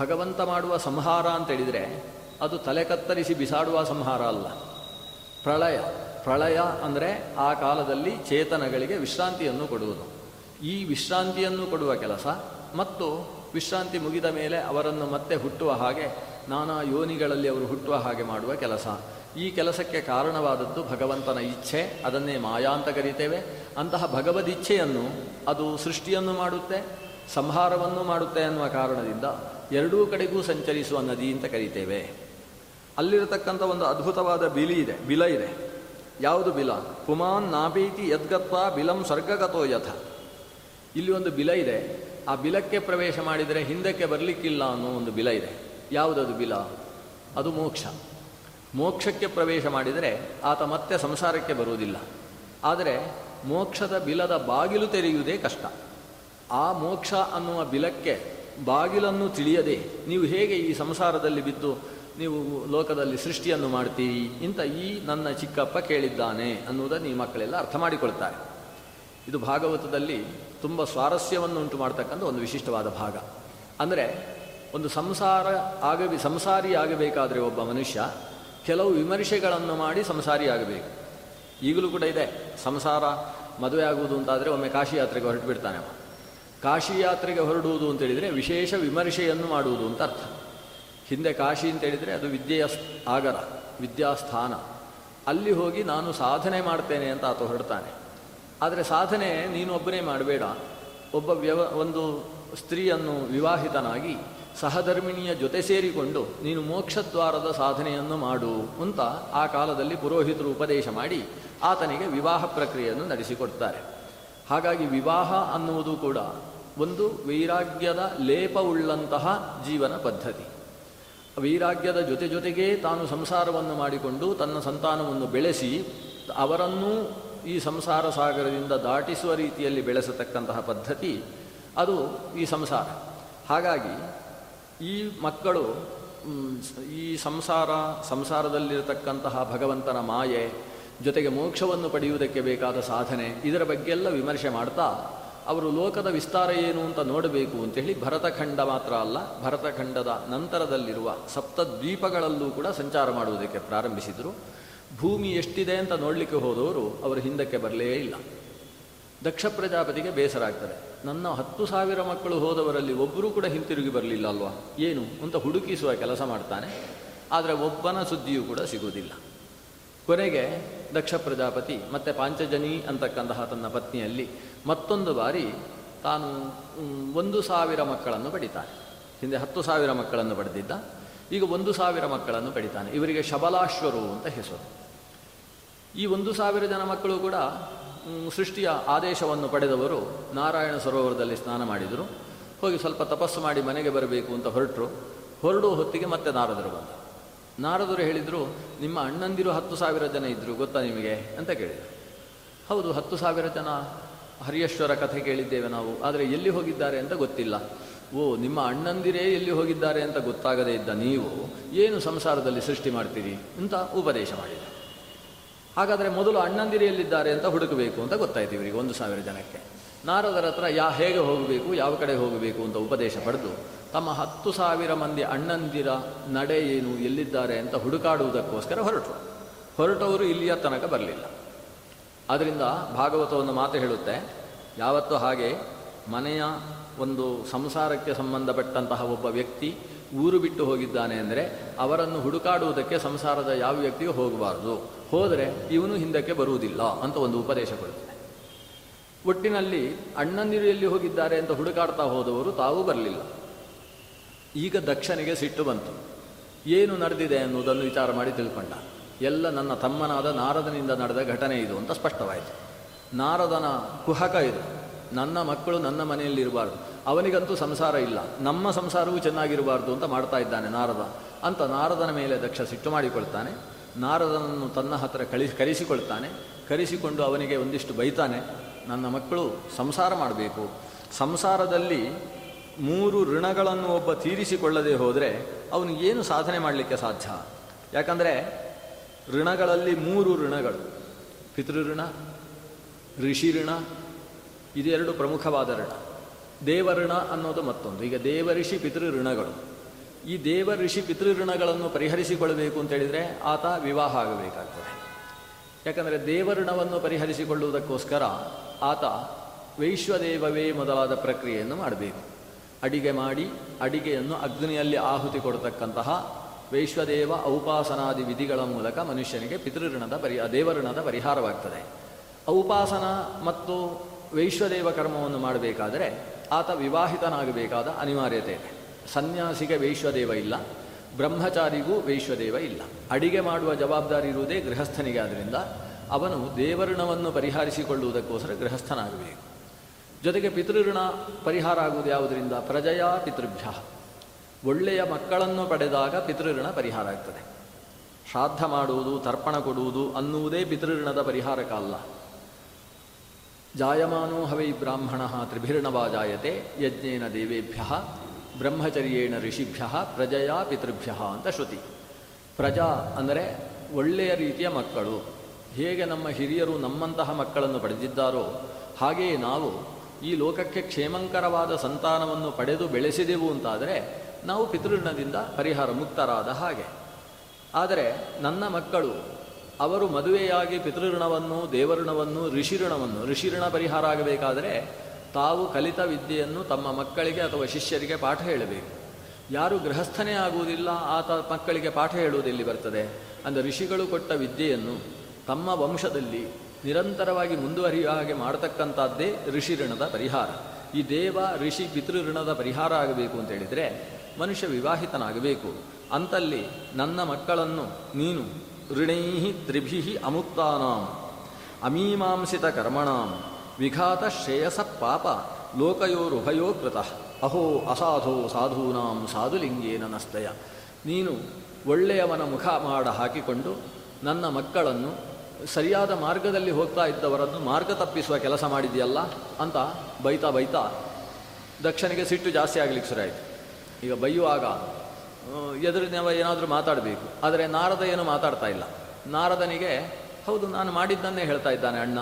ಭಗವಂತ ಮಾಡುವ ಸಂಹಾರ ಅಂತೇಳಿದರೆ ಅದು ತಲೆ ಕತ್ತರಿಸಿ ಬಿಸಾಡುವ ಸಂಹಾರ ಅಲ್ಲ. ಪ್ರಳಯ ಪ್ರಳಯ ಅಂದರೆ ಆ ಕಾಲದಲ್ಲಿ ಚೇತನಗಳಿಗೆ ವಿಶ್ರಾಂತಿಯನ್ನು ಕೊಡುವುದು. ಈ ವಿಶ್ರಾಂತಿಯನ್ನು ಕೊಡುವ ಕೆಲಸ ಮತ್ತು ವಿಶ್ರಾಂತಿ ಮುಗಿದ ಮೇಲೆ ಅವರನ್ನು ಮತ್ತೆ ಹುಟ್ಟುವ ಹಾಗೆ ನಾನಾ ಯೋನಿಗಳಲ್ಲಿ ಅವರು ಹುಟ್ಟುವ ಹಾಗೆ ಮಾಡುವ ಕೆಲಸ, ಈ ಕೆಲಸಕ್ಕೆ ಕಾರಣವಾದದ್ದು ಭಗವಂತನ ಇಚ್ಛೆ. ಅದನ್ನೇ ಮಾಯಾ ಅಂತ ಕರೀತೇವೆ. ಅಂತಹ ಭಗವದಿಚ್ಛೆಯನ್ನು ಅದು ಸೃಷ್ಟಿಯನ್ನು ಮಾಡುತ್ತೆ, ಸಂಹಾರವನ್ನು ಮಾಡುತ್ತೆ ಅನ್ನುವ ಕಾರಣದಿಂದ ಎರಡೂ ಕಡೆಗೂ ಸಂಚರಿಸುವ ನದಿ ಅಂತ ಕರೀತೇವೆ. ಅಲ್ಲಿರತಕ್ಕಂಥ ಒಂದು ಅದ್ಭುತವಾದ ಬಿಲಿ ಇದೆ, ಬಿಲ ಇದೆ. ಯಾವುದು ಬಿಲ? ಪುಮಾನ್ ನಾಭೀತಿ ಯದ್ಗತ್ವ ಬಿಲಂ ಸ್ವರ್ಗಗತೋ ಯಥ. ಇಲ್ಲಿ ಒಂದು ಬಿಲ ಇದೆ. ಆ ಬಿಲಕ್ಕೆ ಪ್ರವೇಶ ಮಾಡಿದರೆ ಹಿಂದಕ್ಕೆ ಬರಲಿಕ್ಕಿಲ್ಲ ಅನ್ನೋ ಒಂದು ಬಿಲ ಇದೆ. ಯಾವುದದು ಬಿಲ? ಅದು ಮೋಕ್ಷ. ಮೋಕ್ಷಕ್ಕೆ ಪ್ರವೇಶ ಮಾಡಿದರೆ ಆತ ಮತ್ತೆ ಸಂಸಾರಕ್ಕೆ ಬರುವುದಿಲ್ಲ. ಆದರೆ ಮೋಕ್ಷದ ಬಿಲದ ಬಾಗಿಲು ತೆರೆಯುವುದೇ ಕಷ್ಟ. ಆ ಮೋಕ್ಷ ಅನ್ನುವ ಬಿಲಕ್ಕೆ ಬಾಗಿಲನ್ನು ತಿಳಿಯದೆ ನೀವು ಹೇಗೆ ಈ ಸಂಸಾರದಲ್ಲಿ ಬಿದ್ದು ನೀವು ಲೋಕದಲ್ಲಿ ಸೃಷ್ಟಿಯನ್ನು ಮಾಡ್ತೀರಿ ಇಂಥ ಈ ನನ್ನ ಚಿಕ್ಕಪ್ಪ ಕೇಳಿದ್ದಾನೆ ಅನ್ನುವುದನ್ನು ಈ ಮಕ್ಕಳೆಲ್ಲ ಅರ್ಥ ಮಾಡಿಕೊಳ್ತಾರೆ. ಇದು ಭಾಗವತದಲ್ಲಿ ತುಂಬ ಸ್ವಾರಸ್ಯವನ್ನು ಉಂಟು ಮಾಡ್ತಕ್ಕಂಥ ಒಂದು ವಿಶಿಷ್ಟವಾದ ಭಾಗ. ಅಂದರೆ ಒಂದು ಸಂಸಾರ ಆಗಬಿ ಸಂಸಾರಿ ಆಗಬೇಕಾದರೆ ಒಬ್ಬ ಮನುಷ್ಯ ಕೆಲವು ವಿಮರ್ಶೆಗಳನ್ನು ಮಾಡಿ ಸಂಸಾರಿಯಾಗಬೇಕು. ಈಗಲೂ ಕೂಡ ಇದೆ ಸಂಸಾರ. ಮದುವೆ ಆಗುವುದು ಅಂತಾದರೆ ಒಮ್ಮೆ ಕಾಶಿ ಯಾತ್ರೆಗೆ ಹೊರಟು ಬಿಡ್ತಾನೆ ಅವ. ಕಾಶಿ ಯಾತ್ರೆಗೆ ಹೊರಡುವುದು ಅಂತೇಳಿದರೆ ವಿಶೇಷ ವಿಮರ್ಶೆಯನ್ನು ಮಾಡುವುದು ಅಂತ ಅರ್ಥ. ಹಿಂದೆ ಕಾಶಿ ಅಂತೇಳಿದರೆ ಅದು ವಿದ್ಯೆಯ ಆಗರ, ವಿದ್ಯಾಸ್ಥಾನ. ಅಲ್ಲಿ ಹೋಗಿ ನಾನು ಸಾಧನೆ ಮಾಡ್ತೇನೆ ಅಂತ ಆತ ಹೊರಡ್ತಾನೆ. ಆದರೆ ಸಾಧನೆ ನೀನೊಬ್ಬನೇ ಮಾಡಬೇಡ, ಒಬ್ಬ ವ್ಯವ ಒಂದು ಸ್ತ್ರೀಯನ್ನು ವಿವಾಹಿತನಾಗಿ ಸಹಧರ್ಮಿಣಿಯ ಜೊತೆ ಸೇರಿಕೊಂಡು ನೀನು ಮೋಕ್ಷದ್ವಾರದ ಸಾಧನೆಯನ್ನು ಮಾಡು ಅಂತ ಆ ಕಾಲದಲ್ಲಿ ಪುರೋಹಿತರು ಉಪದೇಶ ಮಾಡಿ ಆತನಿಗೆ ವಿವಾಹ ಪ್ರಕ್ರಿಯೆಯನ್ನು ನಡೆಸಿಕೊಡ್ತಾರೆ. ಹಾಗಾಗಿ ವಿವಾಹ ಅನ್ನುವುದು ಕೂಡ ಒಂದು ವೈರಾಗ್ಯದ ಲೇಪವುಳ್ಳಂತಹ ಜೀವನ ಪದ್ಧತಿ. ವೈರಾಗ್ಯದ ಜೊತೆ ಜೊತೆಗೇ ತಾನು ಸಂಸಾರವನ್ನು ಮಾಡಿಕೊಂಡು ತನ್ನ ಸಂತಾನವನ್ನು ಬೆಳೆಸಿ ಅವರನ್ನೂ ಈ ಸಂಸಾರ ಸಾಗರದಿಂದ ದಾಟಿಸುವ ರೀತಿಯಲ್ಲಿ ಬೆಳೆಸತಕ್ಕಂತಹ ಪದ್ಧತಿ ಅದು ಈ ಸಂಸಾರ. ಹಾಗಾಗಿ ಈ ಮಕ್ಕಳು ಈ ಸಂಸಾರ, ಸಂಸಾರದಲ್ಲಿರತಕ್ಕಂತಹ ಭಗವಂತನ ಮಾಯೆ, ಜೊತೆಗೆ ಮೋಕ್ಷವನ್ನು ಪಡೆಯುವುದಕ್ಕೆ ಬೇಕಾದ ಸಾಧನೆ, ಇದರ ಬಗ್ಗೆಲ್ಲ ವಿಮರ್ಶೆ ಮಾಡ್ತಾ ಅವರು ಲೋಕದ ವಿಸ್ತಾರ ಏನು ಅಂತ ನೋಡಬೇಕು ಅಂತೇಳಿ ಭರತಖಂಡ ಮಾತ್ರ ಅಲ್ಲ, ಭರತಖಂಡದ ನಂತರದಲ್ಲಿರುವ ಸಪ್ತದ್ವೀಪಗಳಲ್ಲೂ ಕೂಡ ಸಂಚಾರ ಮಾಡುವುದಕ್ಕೆ ಪ್ರಾರಂಭಿಸಿದರು. ಭೂಮಿ ಎಷ್ಟಿದೆ ಅಂತ ನೋಡಲಿಕ್ಕೆ ಹೋದವರು ಅವರು ಹಿಂದಕ್ಕೆ ಬರಲೇ ಇಲ್ಲ. ದಕ್ಷ ಪ್ರಜಾಪತಿಗೆ ಬೇಸರ ಆಗ್ತದೆ. ನನ್ನ ಹತ್ತು ಸಾವಿರ ಮಕ್ಕಳು ಹೋದವರಲ್ಲಿ ಒಬ್ಬರೂ ಕೂಡ ಹಿಂತಿರುಗಿ ಬರಲಿಲ್ಲ ಅಲ್ವಾ, ಏನು ಅಂತ ಹುಡುಕಿಸುವ ಕೆಲಸ ಮಾಡ್ತಾನೆ. ಆದರೆ ಒಬ್ಬನ ಸುದ್ದಿಯೂ ಕೂಡ ಸಿಗುವುದಿಲ್ಲ. ಕೊನೆಗೆ ದಕ್ಷ ಪ್ರಜಾಪತಿ ಮತ್ತು ಪಾಂಚಜನಿ ಅಂತಕ್ಕಂತಹ ತನ್ನ ಪತ್ನಿಯಲ್ಲಿ ಮತ್ತೊಂದು ಬಾರಿ ತಾನು ಒಂದು ಸಾವಿರ ಮಕ್ಕಳನ್ನು ಪಡಿತಾನೆ. ಹಿಂದೆ ಹತ್ತು ಸಾವಿರ ಮಕ್ಕಳನ್ನು ಪಡೆದಿದ್ದ, ಈಗ ಒಂದು ಸಾವಿರ ಮಕ್ಕಳನ್ನು ಪಡಿತಾನೆ. ಇವರಿಗೆ ಶಬಲಾಶ್ವರು ಅಂತ ಹೆಸರು. ಈ ಒಂದು ಸಾವಿರ ಜನ ಮಕ್ಕಳು ಕೂಡ ಸೃಷ್ಟಿಯ ಆದೇಶವನ್ನು ಪಡೆದವರು. ನಾರಾಯಣ ಸರೋವರದಲ್ಲಿ ಸ್ನಾನ ಮಾಡಿದರು, ಹೋಗಿ ಸ್ವಲ್ಪ ತಪಸ್ಸು ಮಾಡಿ ಮನೆಗೆ ಬರಬೇಕು ಅಂತ ಹೊರಟರು. ಹೊರಡುವ ಹೊತ್ತಿಗೆ ಮತ್ತೆ ನಾರದರು ಬಂದರು. ನಾರದರು ಹೇಳಿದರು, ನಿಮ್ಮ ಅಣ್ಣಂದಿರು ಹತ್ತು ಸಾವಿರ ಜನ ಇದ್ದರು ಗೊತ್ತಾ ನಿಮಗೆ ಅಂತ ಕೇಳಿದರು. ಹೌದು, ಹತ್ತು ಸಾವಿರ ಜನ ಹರಿಯೇಶ್ವರ ಕಥೆ ಕೇಳಿದ್ದೇವೆ ನಾವು, ಆದರೆ ಎಲ್ಲಿ ಹೋಗಿದ್ದಾರೆ ಅಂತ ಗೊತ್ತಿಲ್ಲ. ಓ, ನಿಮ್ಮ ಅಣ್ಣಂದಿರೇ ಎಲ್ಲಿ ಹೋಗಿದ್ದಾರೆ ಅಂತ ಗೊತ್ತಾಗದೇ ಇದ್ದ ನೀವು ಏನು ಸಂಸಾರದಲ್ಲಿ ಸೃಷ್ಟಿ ಮಾಡ್ತೀರಿ ಅಂತ ಉಪದೇಶ ಮಾಡಿದರು. ಹಾಗಾದರೆ ಮೊದಲು ಅಣ್ಣಂದಿರಿಯಲ್ಲಿದ್ದಾರೆ ಅಂತ ಹುಡುಕಬೇಕು ಅಂತ ಗೊತ್ತಾಯ್ತು ಇವರಿಗೆ ಒಂದು ಸಾವಿರ ಜನಕ್ಕೆ. ನಾರದರ ಹತ್ರ ಯಾ ಹೇಗೆ ಹೋಗಬೇಕು, ಯಾವ ಕಡೆ ಹೋಗಬೇಕು ಅಂತ ಉಪದೇಶ ಪಡೆದು ತಮ್ಮ ಹತ್ತು ಸಾವಿರ ಮಂದಿ ಅಣ್ಣಂದಿರ ನಡೆ ಏನು, ಎಲ್ಲಿದ್ದಾರೆ ಅಂತ ಹುಡುಕಾಡುವುದಕ್ಕೋಸ್ಕರ ಹೊರಟರು. ಹೊರಟವರು ಇಲ್ಲಿಯ ತನಕ ಬರಲಿಲ್ಲ. ಆದ್ದರಿಂದ ಭಾಗವತವನ್ನು ಮಾತು ಹೇಳುತ್ತೆ, ಯಾವತ್ತೂ ಹಾಗೆ ಮನೆಯ ಒಂದು ಸಂಸಾರಕ್ಕೆ ಸಂಬಂಧಪಟ್ಟಂತಹ ಒಬ್ಬ ವ್ಯಕ್ತಿ ಊರು ಬಿಟ್ಟು ಹೋಗಿದ್ದಾನೆ ಅಂದರೆ ಅವರನ್ನು ಹುಡುಕಾಡುವುದಕ್ಕೆ ಸಂಸಾರದ ಯಾವ ವ್ಯಕ್ತಿಯೂ ಹೋಗಬಾರ್ದು, ಹೋದರೆ ಇವನು ಹಿಂದಕ್ಕೆ ಬರುವುದಿಲ್ಲ ಅಂತ ಒಂದು ಉಪದೇಶ ಕೊಡುತ್ತೆ. ಒಟ್ಟಿನಲ್ಲಿ ಅಣ್ಣಂದಿರು ಎಲ್ಲಿ ಹೋಗಿದ್ದಾರೆ ಅಂತ ಹುಡುಕಾಡ್ತಾ ಹೋದವರು ತಾವೂ ಬರಲಿಲ್ಲ. ಈಗ ದಕ್ಷನಿಗೆ ಸಿಟ್ಟು ಬಂತು, ಏನು ನಡೆದಿದೆ ಅನ್ನೋದನ್ನು ವಿಚಾರ ಮಾಡಿ ತಿಳ್ಕೊಂಡ. ಎಲ್ಲ ನನ್ನ ತಮ್ಮನಾದ ನಾರದನಿಂದ ನಡೆದ ಘಟನೆ ಇದು ಅಂತ ಸ್ಪಷ್ಟವಾಯಿತು. ನಾರದನ ಕುಹಕ ಇದು, ನನ್ನ ಮಕ್ಕಳು ನನ್ನ ಮನೆಯಲ್ಲಿರಬಾರ್ದು, ಅವನಿಗಂತೂ ಸಂಸಾರ ಇಲ್ಲ, ನಮ್ಮ ಸಂಸಾರವೂ ಚೆನ್ನಾಗಿರಬಾರ್ದು ಅಂತ ಮಾಡ್ತಾ ಇದ್ದಾನೆ ನಾರದ ಅಂತ ನಾರದನ ಮೇಲೆ ದಕ್ಷ ಸಿಟ್ಟು ಮಾಡಿಕೊಳ್ತಾನೆ. ನಾರದನನ್ನು ತನ್ನ ಹತ್ತಿರ ಕಳಿಸಿ ಕರೆಸಿಕೊಳ್ತಾನೆ. ಕರೆಸಿಕೊಂಡು ಅವನಿಗೆ ಒಂದಿಷ್ಟು ಬೈತಾನೆ. ನನ್ನ ಮಕ್ಕಳು ಸಂಸಾರ ಮಾಡಬೇಕು, ಸಂಸಾರದಲ್ಲಿ ಮೂರು ಋಣಗಳನ್ನು ಒಬ್ಬ ತೀರಿಸಿಕೊಳ್ಳದೆ ಹೋದರೆ ಅವನು ಏನು ಸಾಧನೆ ಮಾಡಲಿಕ್ಕೆ ಸಾಧ್ಯ? ಯಾಕಂದರೆ ಋಣಗಳಲ್ಲಿ ಮೂರು ಋಣಗಳು, ಪಿತೃಋಣ, ಋಷಿಋಣ, ಇದೆರಡು ಪ್ರಮುಖವಾದ ಋಣ. ದೇವಋಣ ಅನ್ನೋದು ಮತ್ತೊಂದು. ಈಗ ದೇವ ಋಷಿ ಪಿತೃಋಣಗಳು, ಈ ದೇವ ಋಷಿ ಪಿತೃಋಣಗಳನ್ನು ಪರಿಹರಿಸಿಕೊಳ್ಳಬೇಕು ಅಂತೇಳಿದರೆ ಆತ ವಿವಾಹ ಆಗಬೇಕಾಗ್ತದೆ. ಯಾಕಂದರೆ ದೇವಋಣವನ್ನು ಪರಿಹರಿಸಿಕೊಳ್ಳುವುದಕ್ಕೋಸ್ಕರ ಆತ ವೈಶ್ವದೇವವೇ ಮೊದಲಾದ ಪ್ರಕ್ರಿಯೆಯನ್ನು ಮಾಡಬೇಕು. ಅಡಿಗೆ ಮಾಡಿ ಅಡಿಗೆಯನ್ನು ಅಗ್ನಿಯಲ್ಲಿ ಆಹುತಿ ಕೊಡತಕ್ಕಂತಹ ವೈಶ್ವದೇವ ಔಪಾಸನಾದಿ ವಿಧಿಗಳ ಮೂಲಕ ಮನುಷ್ಯನಿಗೆ ಪಿತೃಋಣದ ಪರಿ ದೇವಋಣದ ಪರಿಹಾರವಾಗ್ತದೆ. ಔಪಾಸನ ಮತ್ತು ವೈಶ್ವದೇವ ಕರ್ಮವನ್ನು ಮಾಡಬೇಕಾದರೆ ಆತ ವಿವಾಹಿತನಾಗಬೇಕಾದ ಅನಿವಾರ್ಯತೆ ಇದೆ. ಸನ್ಯಾಸಿಗೆ ವೈಶ್ವದೇವ ಇಲ್ಲ, ಬ್ರಹ್ಮಚಾರಿಗೂ ವೈಶ್ವದೇವ ಇಲ್ಲ. ಅಡಿಗೆ ಮಾಡುವ ಜವಾಬ್ದಾರಿ ಇರುವುದೇ ಗೃಹಸ್ಥನಿಗೆ. ಆದ್ದರಿಂದ ಅವನು ದೇವಋಣವನ್ನು ಪರಿಹರಿಸಿಕೊಳ್ಳುವುದಕ್ಕೋಸ್ಕರ ಗೃಹಸ್ಥನಾಗಬೇಕು. ಜೊತೆಗೆ ಪಿತೃಋಣ ಪರಿಹಾರ ಆಗುವುದು ಯಾವುದರಿಂದ? ಪ್ರಜೆಯ ಪಿತೃಭ್ಯ, ಒಳ್ಳೆಯ ಮಕ್ಕಳನ್ನು ಪಡೆದಾಗ ಪಿತೃಋಣ ಪರಿಹಾರ ಆಗ್ತದೆ. ಶ್ರಾದ್ದ ಮಾಡುವುದು, ತರ್ಪಣ ಕೊಡುವುದು ಅನ್ನುವುದೇ ಪಿತೃಋಣದ ಪರಿಹಾರಕ ಅಲ್ಲ. ಜಾಯಮಾನೋ ಹವೈ ಬ್ರಾಹ್ಮಣಃ ತ್ರಿಭಿರ್ಣವಾ ಜಾಯತೆ ಯಜ್ಞೇನ ದೇವೇಭ್ಯಃ ಬ್ರಹ್ಮಚರ್ಯೇಣ ಋಷಿಭ್ಯಃ ಪ್ರಜೆಯ ಪಿತೃಭ್ಯಃ ಅಂತ ಶ್ರುತಿ. ಪ್ರಜಾ ಅಂದರೆ ಒಳ್ಳೆಯ ರೀತಿಯ ಮಕ್ಕಳು. ಹೇಗೆ ನಮ್ಮ ಹಿರಿಯರು ನಮ್ಮಂತಹ ಮಕ್ಕಳನ್ನು ಪಡೆದಿದ್ದಾರೋ ಹಾಗೆಯೇ ನಾವು ಈ ಲೋಕಕ್ಕೆ ಕ್ಷೇಮಂಕರವಾದ ಸಂತಾನವನ್ನು ಪಡೆದು ಬೆಳೆಸಿದೆವು ಅಂತಾದರೆ ನಾವು ಪಿತೃಋಣದಿಂದ ಪರಿಹಾರ ಮುಕ್ತರಾದ ಹಾಗೆ. ಆದರೆ ನನ್ನ ಮಕ್ಕಳು ಅವರು ಮದುವೆಯಾಗಿ ಪಿತೃಋಣವನ್ನು, ದೇವಋಣವನ್ನು, ಋಷಿಋಣವನ್ನು ಋಷಿಋಣ ಪರಿಹಾರ ಆಗಬೇಕಾದರೆ ತಾವು ಕಲಿತ ವಿದ್ಯೆಯನ್ನು ತಮ್ಮ ಮಕ್ಕಳಿಗೆ ಅಥವಾ ಶಿಷ್ಯರಿಗೆ ಪಾಠ ಹೇಳಬೇಕು. ಯಾರು ಗೃಹಸ್ಥನೇ ಆಗುವುದಿಲ್ಲ ಆತ ಮಕ್ಕಳಿಗೆ ಪಾಠ ಹೇಳುವುದೆಲ್ಲಿ ಬರ್ತದೆ? ಅಂದರೆ ಋಷಿಗಳು ಕೊಟ್ಟ ವಿದ್ಯೆಯನ್ನು ತಮ್ಮ ವಂಶದಲ್ಲಿ ನಿರಂತರವಾಗಿ ಮುಂದುವರಿಯುವ ಹಾಗೆ ಮಾಡತಕ್ಕಂಥದ್ದೇ ಋಷಿಋಣದ ಪರಿಹಾರ. ಈ ದೇವ ಋಷಿ ಪಿತೃಋಣದ ಪರಿಹಾರ ಆಗಬೇಕು ಅಂತ ಹೇಳಿದರೆ ಮನುಷ್ಯ ವಿವಾಹಿತನಾಗಬೇಕು. ಅಂತಲ್ಲಿ ನನ್ನ ಮಕ್ಕಳನ್ನು ನೀನು ಋಣೈ ತ್ರಿಭಿ ಅಮುಕ್ತಾನಾಂ ಅಮೀಮಾಂಸಿತ ಕರ್ಮಣಾಂ ವಿಘಾತ ಶ್ರೇಯಸ ಪಾಪ ಲೋಕಯೋರುಭಯೋ ಕೃತಃ ಅಹೋ ಅಸಾಧೋ ಸಾಧೂನಾಂ ಸಾಧುಲಿಂಗೇನ ನಸ್ತಯ. ನೀನು ಒಳ್ಳೆಯವನ ಮುಖ ಮಾಡ ಹಾಕಿಕೊಂಡು ನನ್ನ ಮಕ್ಕಳನ್ನು ಸರಿಯಾದ ಮಾರ್ಗದಲ್ಲಿ ಹೋಗ್ತಾ ಇದ್ದವರನ್ನು ಮಾರ್ಗ ತಪ್ಪಿಸುವ ಕೆಲಸ ಮಾಡಿದೆಯಲ್ಲ ಅಂತ ಬೈತಾ ಬೈತಾ ದಕ್ಷನಿಗೆ ಸಿಟ್ಟು ಜಾಸ್ತಿ ಆಗಲಿಕ್ಕೆ ಶುರುವಾಯಿತು. ಈಗ ಬೈಯುವಾಗ ಎದುರಿನವ ಏನಾದರೂ ಮಾತಾಡಬೇಕು, ಆದರೆ ನಾರದ ಏನು ಮಾತಾಡ್ತಾ ಇಲ್ಲ. ನಾರದನಿಗೆ ಹೌದು, ನಾನು ಮಾಡಿದ್ದನ್ನೇ ಹೇಳ್ತಾ ಇದ್ದಾನೆ ಅಣ್ಣ,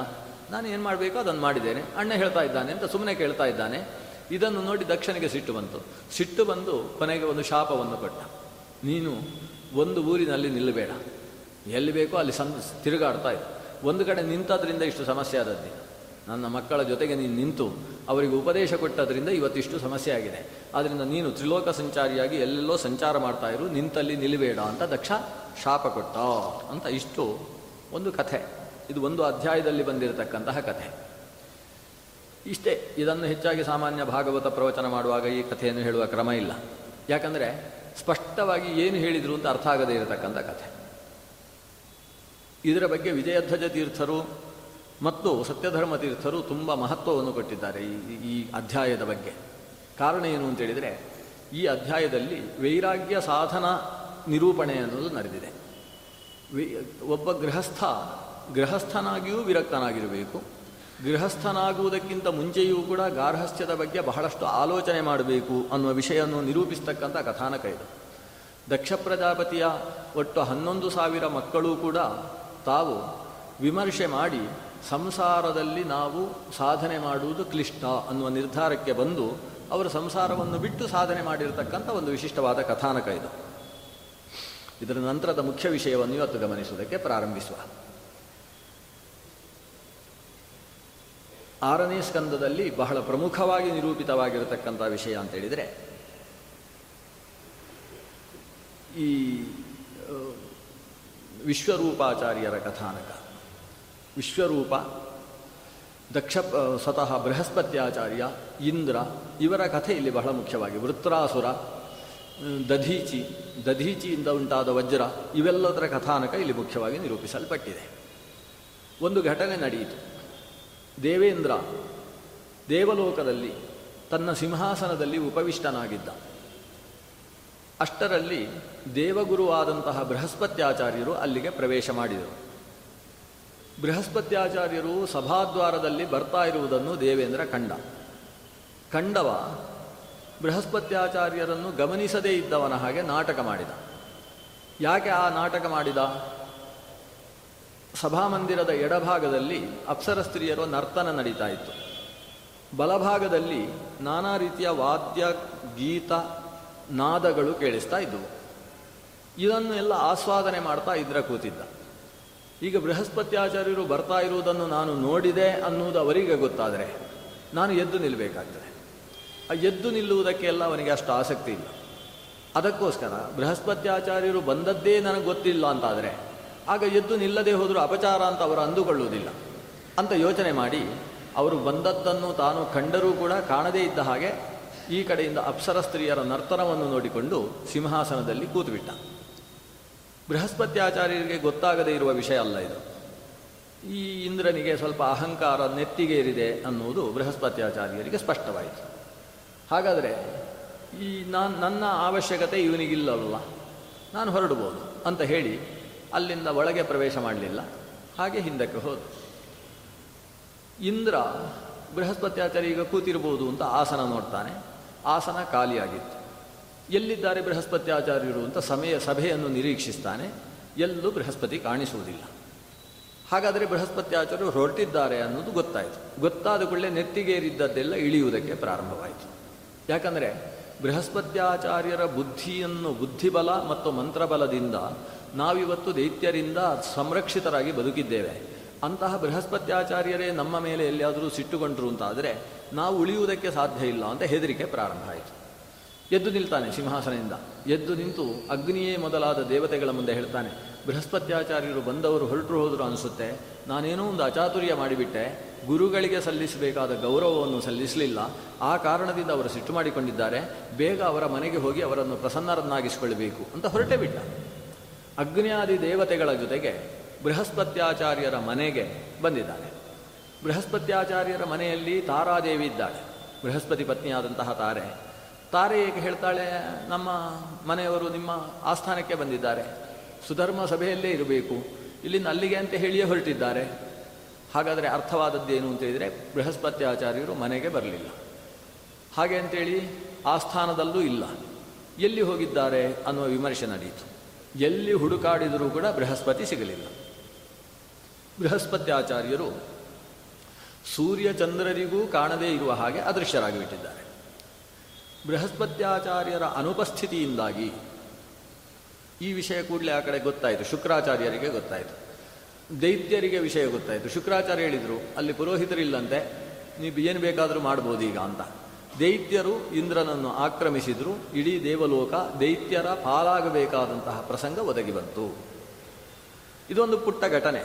ನಾನು ಏನು ಮಾಡಬೇಕು ಅದನ್ನು ಮಾಡಿದ್ದೇನೆ, ಅಣ್ಣ ಹೇಳ್ತಾ ಇದ್ದಾನೆ ಅಂತ ಸುಮ್ಮನೆ ಕೇಳ್ತಾ ಇದ್ದಾನೆ. ಇದನ್ನು ನೋಡಿ ದಕ್ಷನಿಗೆ ಸಿಟ್ಟು ಬಂತು. ಸಿಟ್ಟು ಬಂದು ಕೊನೆಗೆ ಒಂದು ಶಾಪವನ್ನು ಕೊಟ್ಟ, ನೀನು ಒಂದು ಊರಿನಲ್ಲಿ ನಿಲ್ಲಬೇಡ, ಎಲ್ಲಿ ಬೇಕೋ ಅಲ್ಲಿ ಸಂ ತಿರುಗಾಡ್ತಾ ಇದ್ದ, ಒಂದು ಕಡೆ ನಿಂತಾದ್ರಿಂದ ಇಷ್ಟು ಸಮಸ್ಯೆ ಆದದ್ದು, ನನ್ನ ಮಕ್ಕಳ ಜೊತೆಗೆ ನೀನು ನಿಂತು ಅವರಿಗೆ ಉಪದೇಶ ಕೊಟ್ಟದ್ರಿಂದ ಇವತ್ತಿಷ್ಟು ಸಮಸ್ಯೆ ಆಗಿದೆ. ಆದ್ದರಿಂದ ನೀನು ತ್ರಿಲೋಕ ಸಂಚಾರಿಯಾಗಿ ಎಲ್ಲೆಲ್ಲೋ ಸಂಚಾರ ಮಾಡ್ತಾ ಇರು, ನಿಂತಲ್ಲಿ ನಿಲ್ಲಬೇಡ ಅಂತ ದಕ್ಷ ಶಾಪ ಕೊಟ್ಟ ಅಂತ ಇಷ್ಟು ಒಂದು ಕಥೆ. ಇದು ಒಂದು ಅಧ್ಯಾಯದಲ್ಲಿ ಬಂದಿರತಕ್ಕಂತಹ ಕಥೆ ಇಷ್ಟೇ. ಇದನ್ನು ಹೆಚ್ಚಾಗಿ ಸಾಮಾನ್ಯ ಭಾಗವತ ಪ್ರವಚನ ಮಾಡುವಾಗ ಈ ಕಥೆಯನ್ನು ಹೇಳುವ ಕ್ರಮ ಇಲ್ಲ. ಯಾಕಂದರೆ ಸ್ಪಷ್ಟವಾಗಿ ಏನು ಹೇಳಿದರು ಅಂತ ಅರ್ಥ ಆಗದೇ ಇರತಕ್ಕಂಥ ಕಥೆ. ಇದರ ಬಗ್ಗೆ ವಿಜಯಧ್ವಜ ತೀರ್ಥರು ಮತ್ತು ಸತ್ಯಧರ್ಮ ತೀರ್ಥರು ತುಂಬ ಮಹತ್ವವನ್ನು ಕೊಟ್ಟಿದ್ದಾರೆ ಈ ಅಧ್ಯಾಯದ ಬಗ್ಗೆ. ಕಾರಣ ಏನು ಅಂತೇಳಿದರೆ, ಈ ಅಧ್ಯಾಯದಲ್ಲಿ ವೈರಾಗ್ಯ ಸಾಧನ ನಿರೂಪಣೆ ಅನ್ನೋದು ನಡೆದಿದೆ. ಒಬ್ಬ ಗೃಹಸ್ಥ ಗೃಹಸ್ಥನಾಗಿಯೂ ವಿರಕ್ತನಾಗಿರಬೇಕು. ಗೃಹಸ್ಥನಾಗುವುದಕ್ಕಿಂತ ಮುಂಚೆಯೂ ಕೂಡ ಗಾರ್ಹಸ್ಥ್ಯದ ಬಗ್ಗೆ ಬಹಳಷ್ಟು ಆಲೋಚನೆ ಮಾಡಬೇಕು ಅನ್ನುವ ವಿಷಯವನ್ನು ನಿರೂಪಿಸ್ತಕ್ಕಂಥ ಕಥಾನಕ ಇದು. ದಕ್ಷ ಪ್ರಜಾಪತಿಯ ಒಟ್ಟು ಹನ್ನೊಂದು ಸಾವಿರ ಮಕ್ಕಳು ಕೂಡ ತಾವು ವಿಮರ್ಶೆ ಮಾಡಿ ಸಂಸಾರದಲ್ಲಿ ನಾವು ಸಾಧನೆ ಮಾಡುವುದು ಕ್ಲಿಷ್ಟ ಅನ್ನುವ ನಿರ್ಧಾರಕ್ಕೆ ಬಂದು ಅವರು ಸಂಸಾರವನ್ನು ಬಿಟ್ಟು ಸಾಧನೆ ಮಾಡಿರತಕ್ಕಂಥ ಒಂದು ವಿಶಿಷ್ಟವಾದ ಕಥಾನಕ ಇದು. ಇದರ ನಂತರದ ಮುಖ್ಯ ವಿಷಯವನ್ನು ಇವತ್ತು ಗಮನಿಸುವುದಕ್ಕೆ ಪ್ರಾರಂಭಿಸುವ. ಆರನೇ ಸ್ಕಂದದಲ್ಲಿ ಬಹಳ ಪ್ರಮುಖವಾಗಿ ನಿರೂಪಿತವಾಗಿರತಕ್ಕಂಥ ವಿಷಯ ಅಂತೇಳಿದರೆ, ಈ ವಿಶ್ವರೂಪಾಚಾರ್ಯರ ಕಥಾನಕ. ವಿಶ್ವರೂಪ, ದಕ್ಷ, ಸ್ವತಃ ಬೃಹಸ್ಪತ್ಯಾಚಾರ್ಯ, ಇಂದ್ರ ಇವರ ಕಥೆ ಇಲ್ಲಿ ಬಹಳ ಮುಖ್ಯವಾಗಿ. ವೃತ್ರಾಸುರ, ದಧೀಚಿ, ದಧೀಚಿಯಿಂದ ಉಂಟಾದ ವಜ್ರ, ಇವೆಲ್ಲದರ ಕಥಾನಕ ಇಲ್ಲಿ ಮುಖ್ಯವಾಗಿ ನಿರೂಪಿಸಲ್ಪಟ್ಟಿದೆ. ಒಂದು ಘಟನೆ ನಡೆಯಿತು. ದೇವೇಂದ್ರ ದೇವಲೋಕದಲ್ಲಿ ತನ್ನ ಸಿಂಹಾಸನದಲ್ಲಿ ಉಪವಿಷ್ಟನಾಗಿದ್ದ. ಅಷ್ಟರಲ್ಲಿ ದೇವಗುರುವಾದಂತಹ ಬೃಹಸ್ಪತ್ಯಾಚಾರ್ಯರು ಅಲ್ಲಿಗೆ ಪ್ರವೇಶ ಮಾಡಿದರು. ಬೃಹಸ್ಪತ್ಯಾಚಾರ್ಯರು ಸಭಾದ್ವಾರದಲ್ಲಿ ಬರ್ತಾ ಇರುವುದನ್ನು ದೇವೇಂದ್ರ ಕಂಡ. ಕಂಡವ ಬೃಹಸ್ಪತ್ಯಾಚಾರ್ಯರನ್ನು ಗಮನಿಸದೇ ಇದ್ದವನ ಹಾಗೆ ನಾಟಕ ಮಾಡಿದ. ಯಾಕೆ ಆ ನಾಟಕ ಮಾಡಿದ? ಸಭಾಮಂದಿರದ ಎಡಭಾಗದಲ್ಲಿ ಅಪ್ಸರ ಸ್ತ್ರೀಯರ ನರ್ತನ ನಡೀತಾ ಇತ್ತು. ಬಲಭಾಗದಲ್ಲಿ ನಾನಾ ರೀತಿಯ ವಾದ್ಯ, ಗೀತ, ನಾದಗಳು ಕೇಳಿಸ್ತಾ ಇದ್ದವು. ಇದನ್ನು ಎಲ್ಲ ಆಸ್ವಾದನೆ ಮಾಡ್ತಾ ಇದ್ರ ಕೂತಿದ್ದ. ಈಗ ಬೃಹಸ್ಪತ್ಯಾಚಾರ್ಯರು ಬರ್ತಾ ಇರುವುದನ್ನು ನಾನು ನೋಡಿದೆ ಅನ್ನುವುದು ಅವರಿಗೆ ಗೊತ್ತಾದರೆ ನಾನು ಎದ್ದು ನಿಲ್ಲಬೇಕಾಗ್ತದೆ. ಆ ಎದ್ದು ನಿಲ್ಲುವುದಕ್ಕೆಲ್ಲ ಅವನಿಗೆ ಅಷ್ಟು ಆಸಕ್ತಿ ಇಲ್ಲ. ಅದಕ್ಕೋಸ್ಕರ ಬೃಹಸ್ಪತ್ಯಾಚಾರ್ಯರು ಬಂದದ್ದೇ ನನಗೆ ಗೊತ್ತಿಲ್ಲ ಅಂತಾದರೆ ಆಗ ಎದ್ದು ನಿಲ್ಲದೆ ಹೋದರೂ ಅಪಚಾರ ಅಂತ ಅವರು ಅಂದುಕೊಳ್ಳುವುದಿಲ್ಲ ಅಂತ ಯೋಚನೆ ಮಾಡಿ ಅವರು ಬಂದದ್ದನ್ನು ತಾನು ಕಂಡರೂ ಕೂಡ ಕಾಣದೇ ಇದ್ದ ಹಾಗೆ ಈ ಕಡೆಯಿಂದ ಅಪ್ಸರ ಸ್ತ್ರೀಯರ ನರ್ತನವನ್ನು ನೋಡಿಕೊಂಡು ಸಿಂಹಾಸನದಲ್ಲಿ ಕೂತುಬಿಟ್ಟ. ಬೃಹಸ್ಪತ್ಯಾಚಾರ್ಯರಿಗೆ ಗೊತ್ತಾಗದೇ ಇರುವ ವಿಷಯ ಅಲ್ಲ ಇದು. ಈ ಇಂದ್ರನಿಗೆ ಸ್ವಲ್ಪ ಅಹಂಕಾರ ನೆತ್ತಿಗೇರಿದೆ ಅನ್ನುವುದು ಬೃಹಸ್ಪತ್ಯಾಚಾರ್ಯರಿಗೆ ಸ್ಪಷ್ಟವಾಯಿತು. ಹಾಗಾದರೆ ಈ ನಾನು ನನ್ನ ಅವಶ್ಯಕತೆ ಇವನಿಗಿಲ್ಲವಲ್ಲ, ನಾನು ಹೊರಡ್ಬೋದು ಅಂತ ಹೇಳಿ ಅಲ್ಲಿಂದ ಒಳಗೆ ಪ್ರವೇಶ ಮಾಡಲಿಲ್ಲ, ಹಾಗೆ ಹಿಂದಕ್ಕೆ ಹೋದ. ಇಂದ್ರ ಬೃಹಸ್ಪತ್ಯಾಚಾರ್ಯ ಈಗ ಕೂತಿರ್ಬೋದು ಅಂತ ಆಸನ ನೋಡ್ತಾನೆ. ಆಸನ ಖಾಲಿಯಾಗಿತ್ತು. ಎಲ್ಲಿದ್ದಾರೆ ಬೃಹಸ್ಪತ್ಯಾಚಾರ್ಯರು ಅಂತ ಸಮಯ ಸಭೆಯನ್ನು ನಿರೀಕ್ಷಿಸ್ತಾನೆ. ಎಲ್ಲೂ ಬೃಹಸ್ಪತಿ ಕಾಣಿಸುವುದಿಲ್ಲ. ಹಾಗಾದರೆ ಬೃಹಸ್ಪತ್ಯಾಚಾರ್ಯರು ಹೊರಟಿದ್ದಾರೆ ಅನ್ನೋದು ಗೊತ್ತಾಯಿತು. ಗೊತ್ತಾದ ಕೂಡಲೇ ನೆತ್ತಿಗೇರಿದ್ದದ್ದೆಲ್ಲ ಇಳಿಯುವುದಕ್ಕೆ ಪ್ರಾರಂಭವಾಯಿತು. ಯಾಕಂದರೆ ಬೃಹಸ್ಪತ್ಯಾಚಾರ್ಯರ ಬುದ್ಧಿಯನ್ನು, ಬುದ್ಧಿಬಲ ಮತ್ತು ಮಂತ್ರಬಲದಿಂದ ನಾವಿವತ್ತು ದೈತ್ಯರಿಂದ ಸಂರಕ್ಷಿತರಾಗಿ ಬದುಕಿದ್ದೇವೆ. ಅಂತಹ ಬೃಹಸ್ಪತ್ಯಾಚಾರ್ಯರೇ ನಮ್ಮ ಮೇಲೆ ಎಲ್ಲಿಯಾದರೂ ಸಿಟ್ಟುಕೊಂಡರು ಅಂತಾದರೆ ನಾವು ಉಳಿಯುವುದಕ್ಕೆ ಸಾಧ್ಯ ಇಲ್ಲ ಅಂತ ಹೆದರಿಕೆ ಪ್ರಾರಂಭ ಆಯಿತು. ಎದ್ದು ನಿಲ್ತಾನೆ ಸಿಂಹಾಸನದಿಂದ. ಎದ್ದು ನಿಂತು ಅಗ್ನಿಯೇ ಮೊದಲಾದ ದೇವತೆಗಳ ಮುಂದೆ ಹೇಳ್ತಾನೆ, ಬೃಹಸ್ಪತ್ಯಾಚಾರ್ಯರು ಬಂದವರು ಹೊರಟರು ಹೋದರು ಅನಿಸುತ್ತೆ, ನಾನೇನೋ ಒಂದು ಅಚಾತುರ್ಯ ಮಾಡಿಬಿಟ್ಟೆ, ಗುರುಗಳಿಗೆ ಸಲ್ಲಿಸಬೇಕಾದ ಗೌರವವನ್ನು ಸಲ್ಲಿಸಲಿಲ್ಲ, ಆ ಕಾರಣದಿಂದ ಅವರು ಸಿಟ್ಟು ಮಾಡಿಕೊಂಡಿದ್ದಾರೆ, ಬೇಗ ಅವರ ಮನೆಗೆ ಹೋಗಿ ಅವರನ್ನು ಪ್ರಸನ್ನರನ್ನಾಗಿಸಿಕೊಳ್ಳಬೇಕು ಅಂತ ಹೊರಟೇ ಬಿಟ್ಟ. ಅಗ್ನಿಯಾದಿ ದೇವತೆಗಳ ಜೊತೆಗೆ ಬೃಹಸ್ಪತ್ಯಾಚಾರ್ಯರ ಮನೆಗೆ ಬಂದಿದ್ದಾನೆ. ಬೃಹಸ್ಪತ್ಯಾಚಾರ್ಯರ ಮನೆಯಲ್ಲಿ ತಾರಾದೇವಿ ಇದ್ದಾಳೆ, ಬೃಹಸ್ಪತಿ ಪತ್ನಿಯಾದಂತಹ ತಾರೆ. ತಾರೆ ಏಕೆ ಹೇಳ್ತಾಳೆ, ನಮ್ಮ ಮನೆಯವರು ನಿಮ್ಮ ಆಸ್ಥಾನಕ್ಕೆ ಬಂದಿದ್ದಾರೆ, ಸುಧರ್ಮ ಸಭೆಯಲ್ಲೇ ಇರಬೇಕು, ಇಲ್ಲಿಂದ ಅಲ್ಲಿಗೆ ಅಂತ ಹೇಳಿಯೇ ಹೊರಟಿದ್ದಾರೆ. ಹಾಗಾದರೆ ಅರ್ಥವಾದದ್ದೇನು ಅಂತೇಳಿದರೆ, ಬೃಹಸ್ಪತ್ಯಾಚಾರ್ಯರು ಮನೆಗೆ ಬರಲಿಲ್ಲ, ಹಾಗೆ ಅಂತೇಳಿ ಆಸ್ಥಾನದಲ್ಲೂ ಇಲ್ಲ, ಎಲ್ಲಿ ಹೋಗಿದ್ದಾರೆ ಅನ್ನುವ ವಿಮರ್ಶೆ ನಡೆಯಿತು. ಎಲ್ಲಿ ಹುಡುಕಾಡಿದರೂ ಕೂಡ ಬೃಹಸ್ಪತಿ ಸಿಗಲಿಲ್ಲ. ಬೃಹಸ್ಪತ್ಯಾಚಾರ್ಯರು ಸೂರ್ಯಚಂದ್ರರಿಗೂ ಕಾಣದೇ ಇರುವ ಹಾಗೆ ಅದೃಶ್ಯರಾಗಿಬಿಟ್ಟಿದ್ದಾರೆ. ಬೃಹಸ್ಪತ್ಯಾಚಾರ್ಯರ ಅನುಪಸ್ಥಿತಿಯಿಂದಾಗಿ ಈ ವಿಷಯ ಕೂಡಲೇ ಆ ಕಡೆ ಗೊತ್ತಾಯಿತು, ಶುಕ್ರಾಚಾರ್ಯರಿಗೆ ಗೊತ್ತಾಯಿತು. ದೈತ್ಯರಿಗೆ ವಿಷಯ ಗೊತ್ತಾಯಿತು. ಶುಕ್ರಾಚಾರ್ಯ ಹೇಳಿದರು ಅಲ್ಲಿ ಪುರೋಹಿತರಿಲ್ಲಂತೆ, ನೀವು ಏನು ಬೇಕಾದರೂ ಮಾಡ್ಬೋದು ಈಗ ಅಂತ. ದೈತ್ಯರು ಇಂದ್ರನನ್ನು ಆಕ್ರಮಿಸಿದರು. ಇಡೀ ದೇವಲೋಕ ದೈತ್ಯರ ಪಾಲಾಗಬೇಕಾದಂತಹ ಪ್ರಸಂಗ ಒದಗಿ ಬಂತು. ಇದೊಂದು ಪುಟ್ಟ ಘಟನೆ.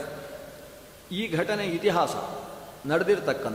ಈ ಘಟನೆ ಇತಿಹಾಸ ನಡೆದಿರ್ತಕ್ಕಂಥ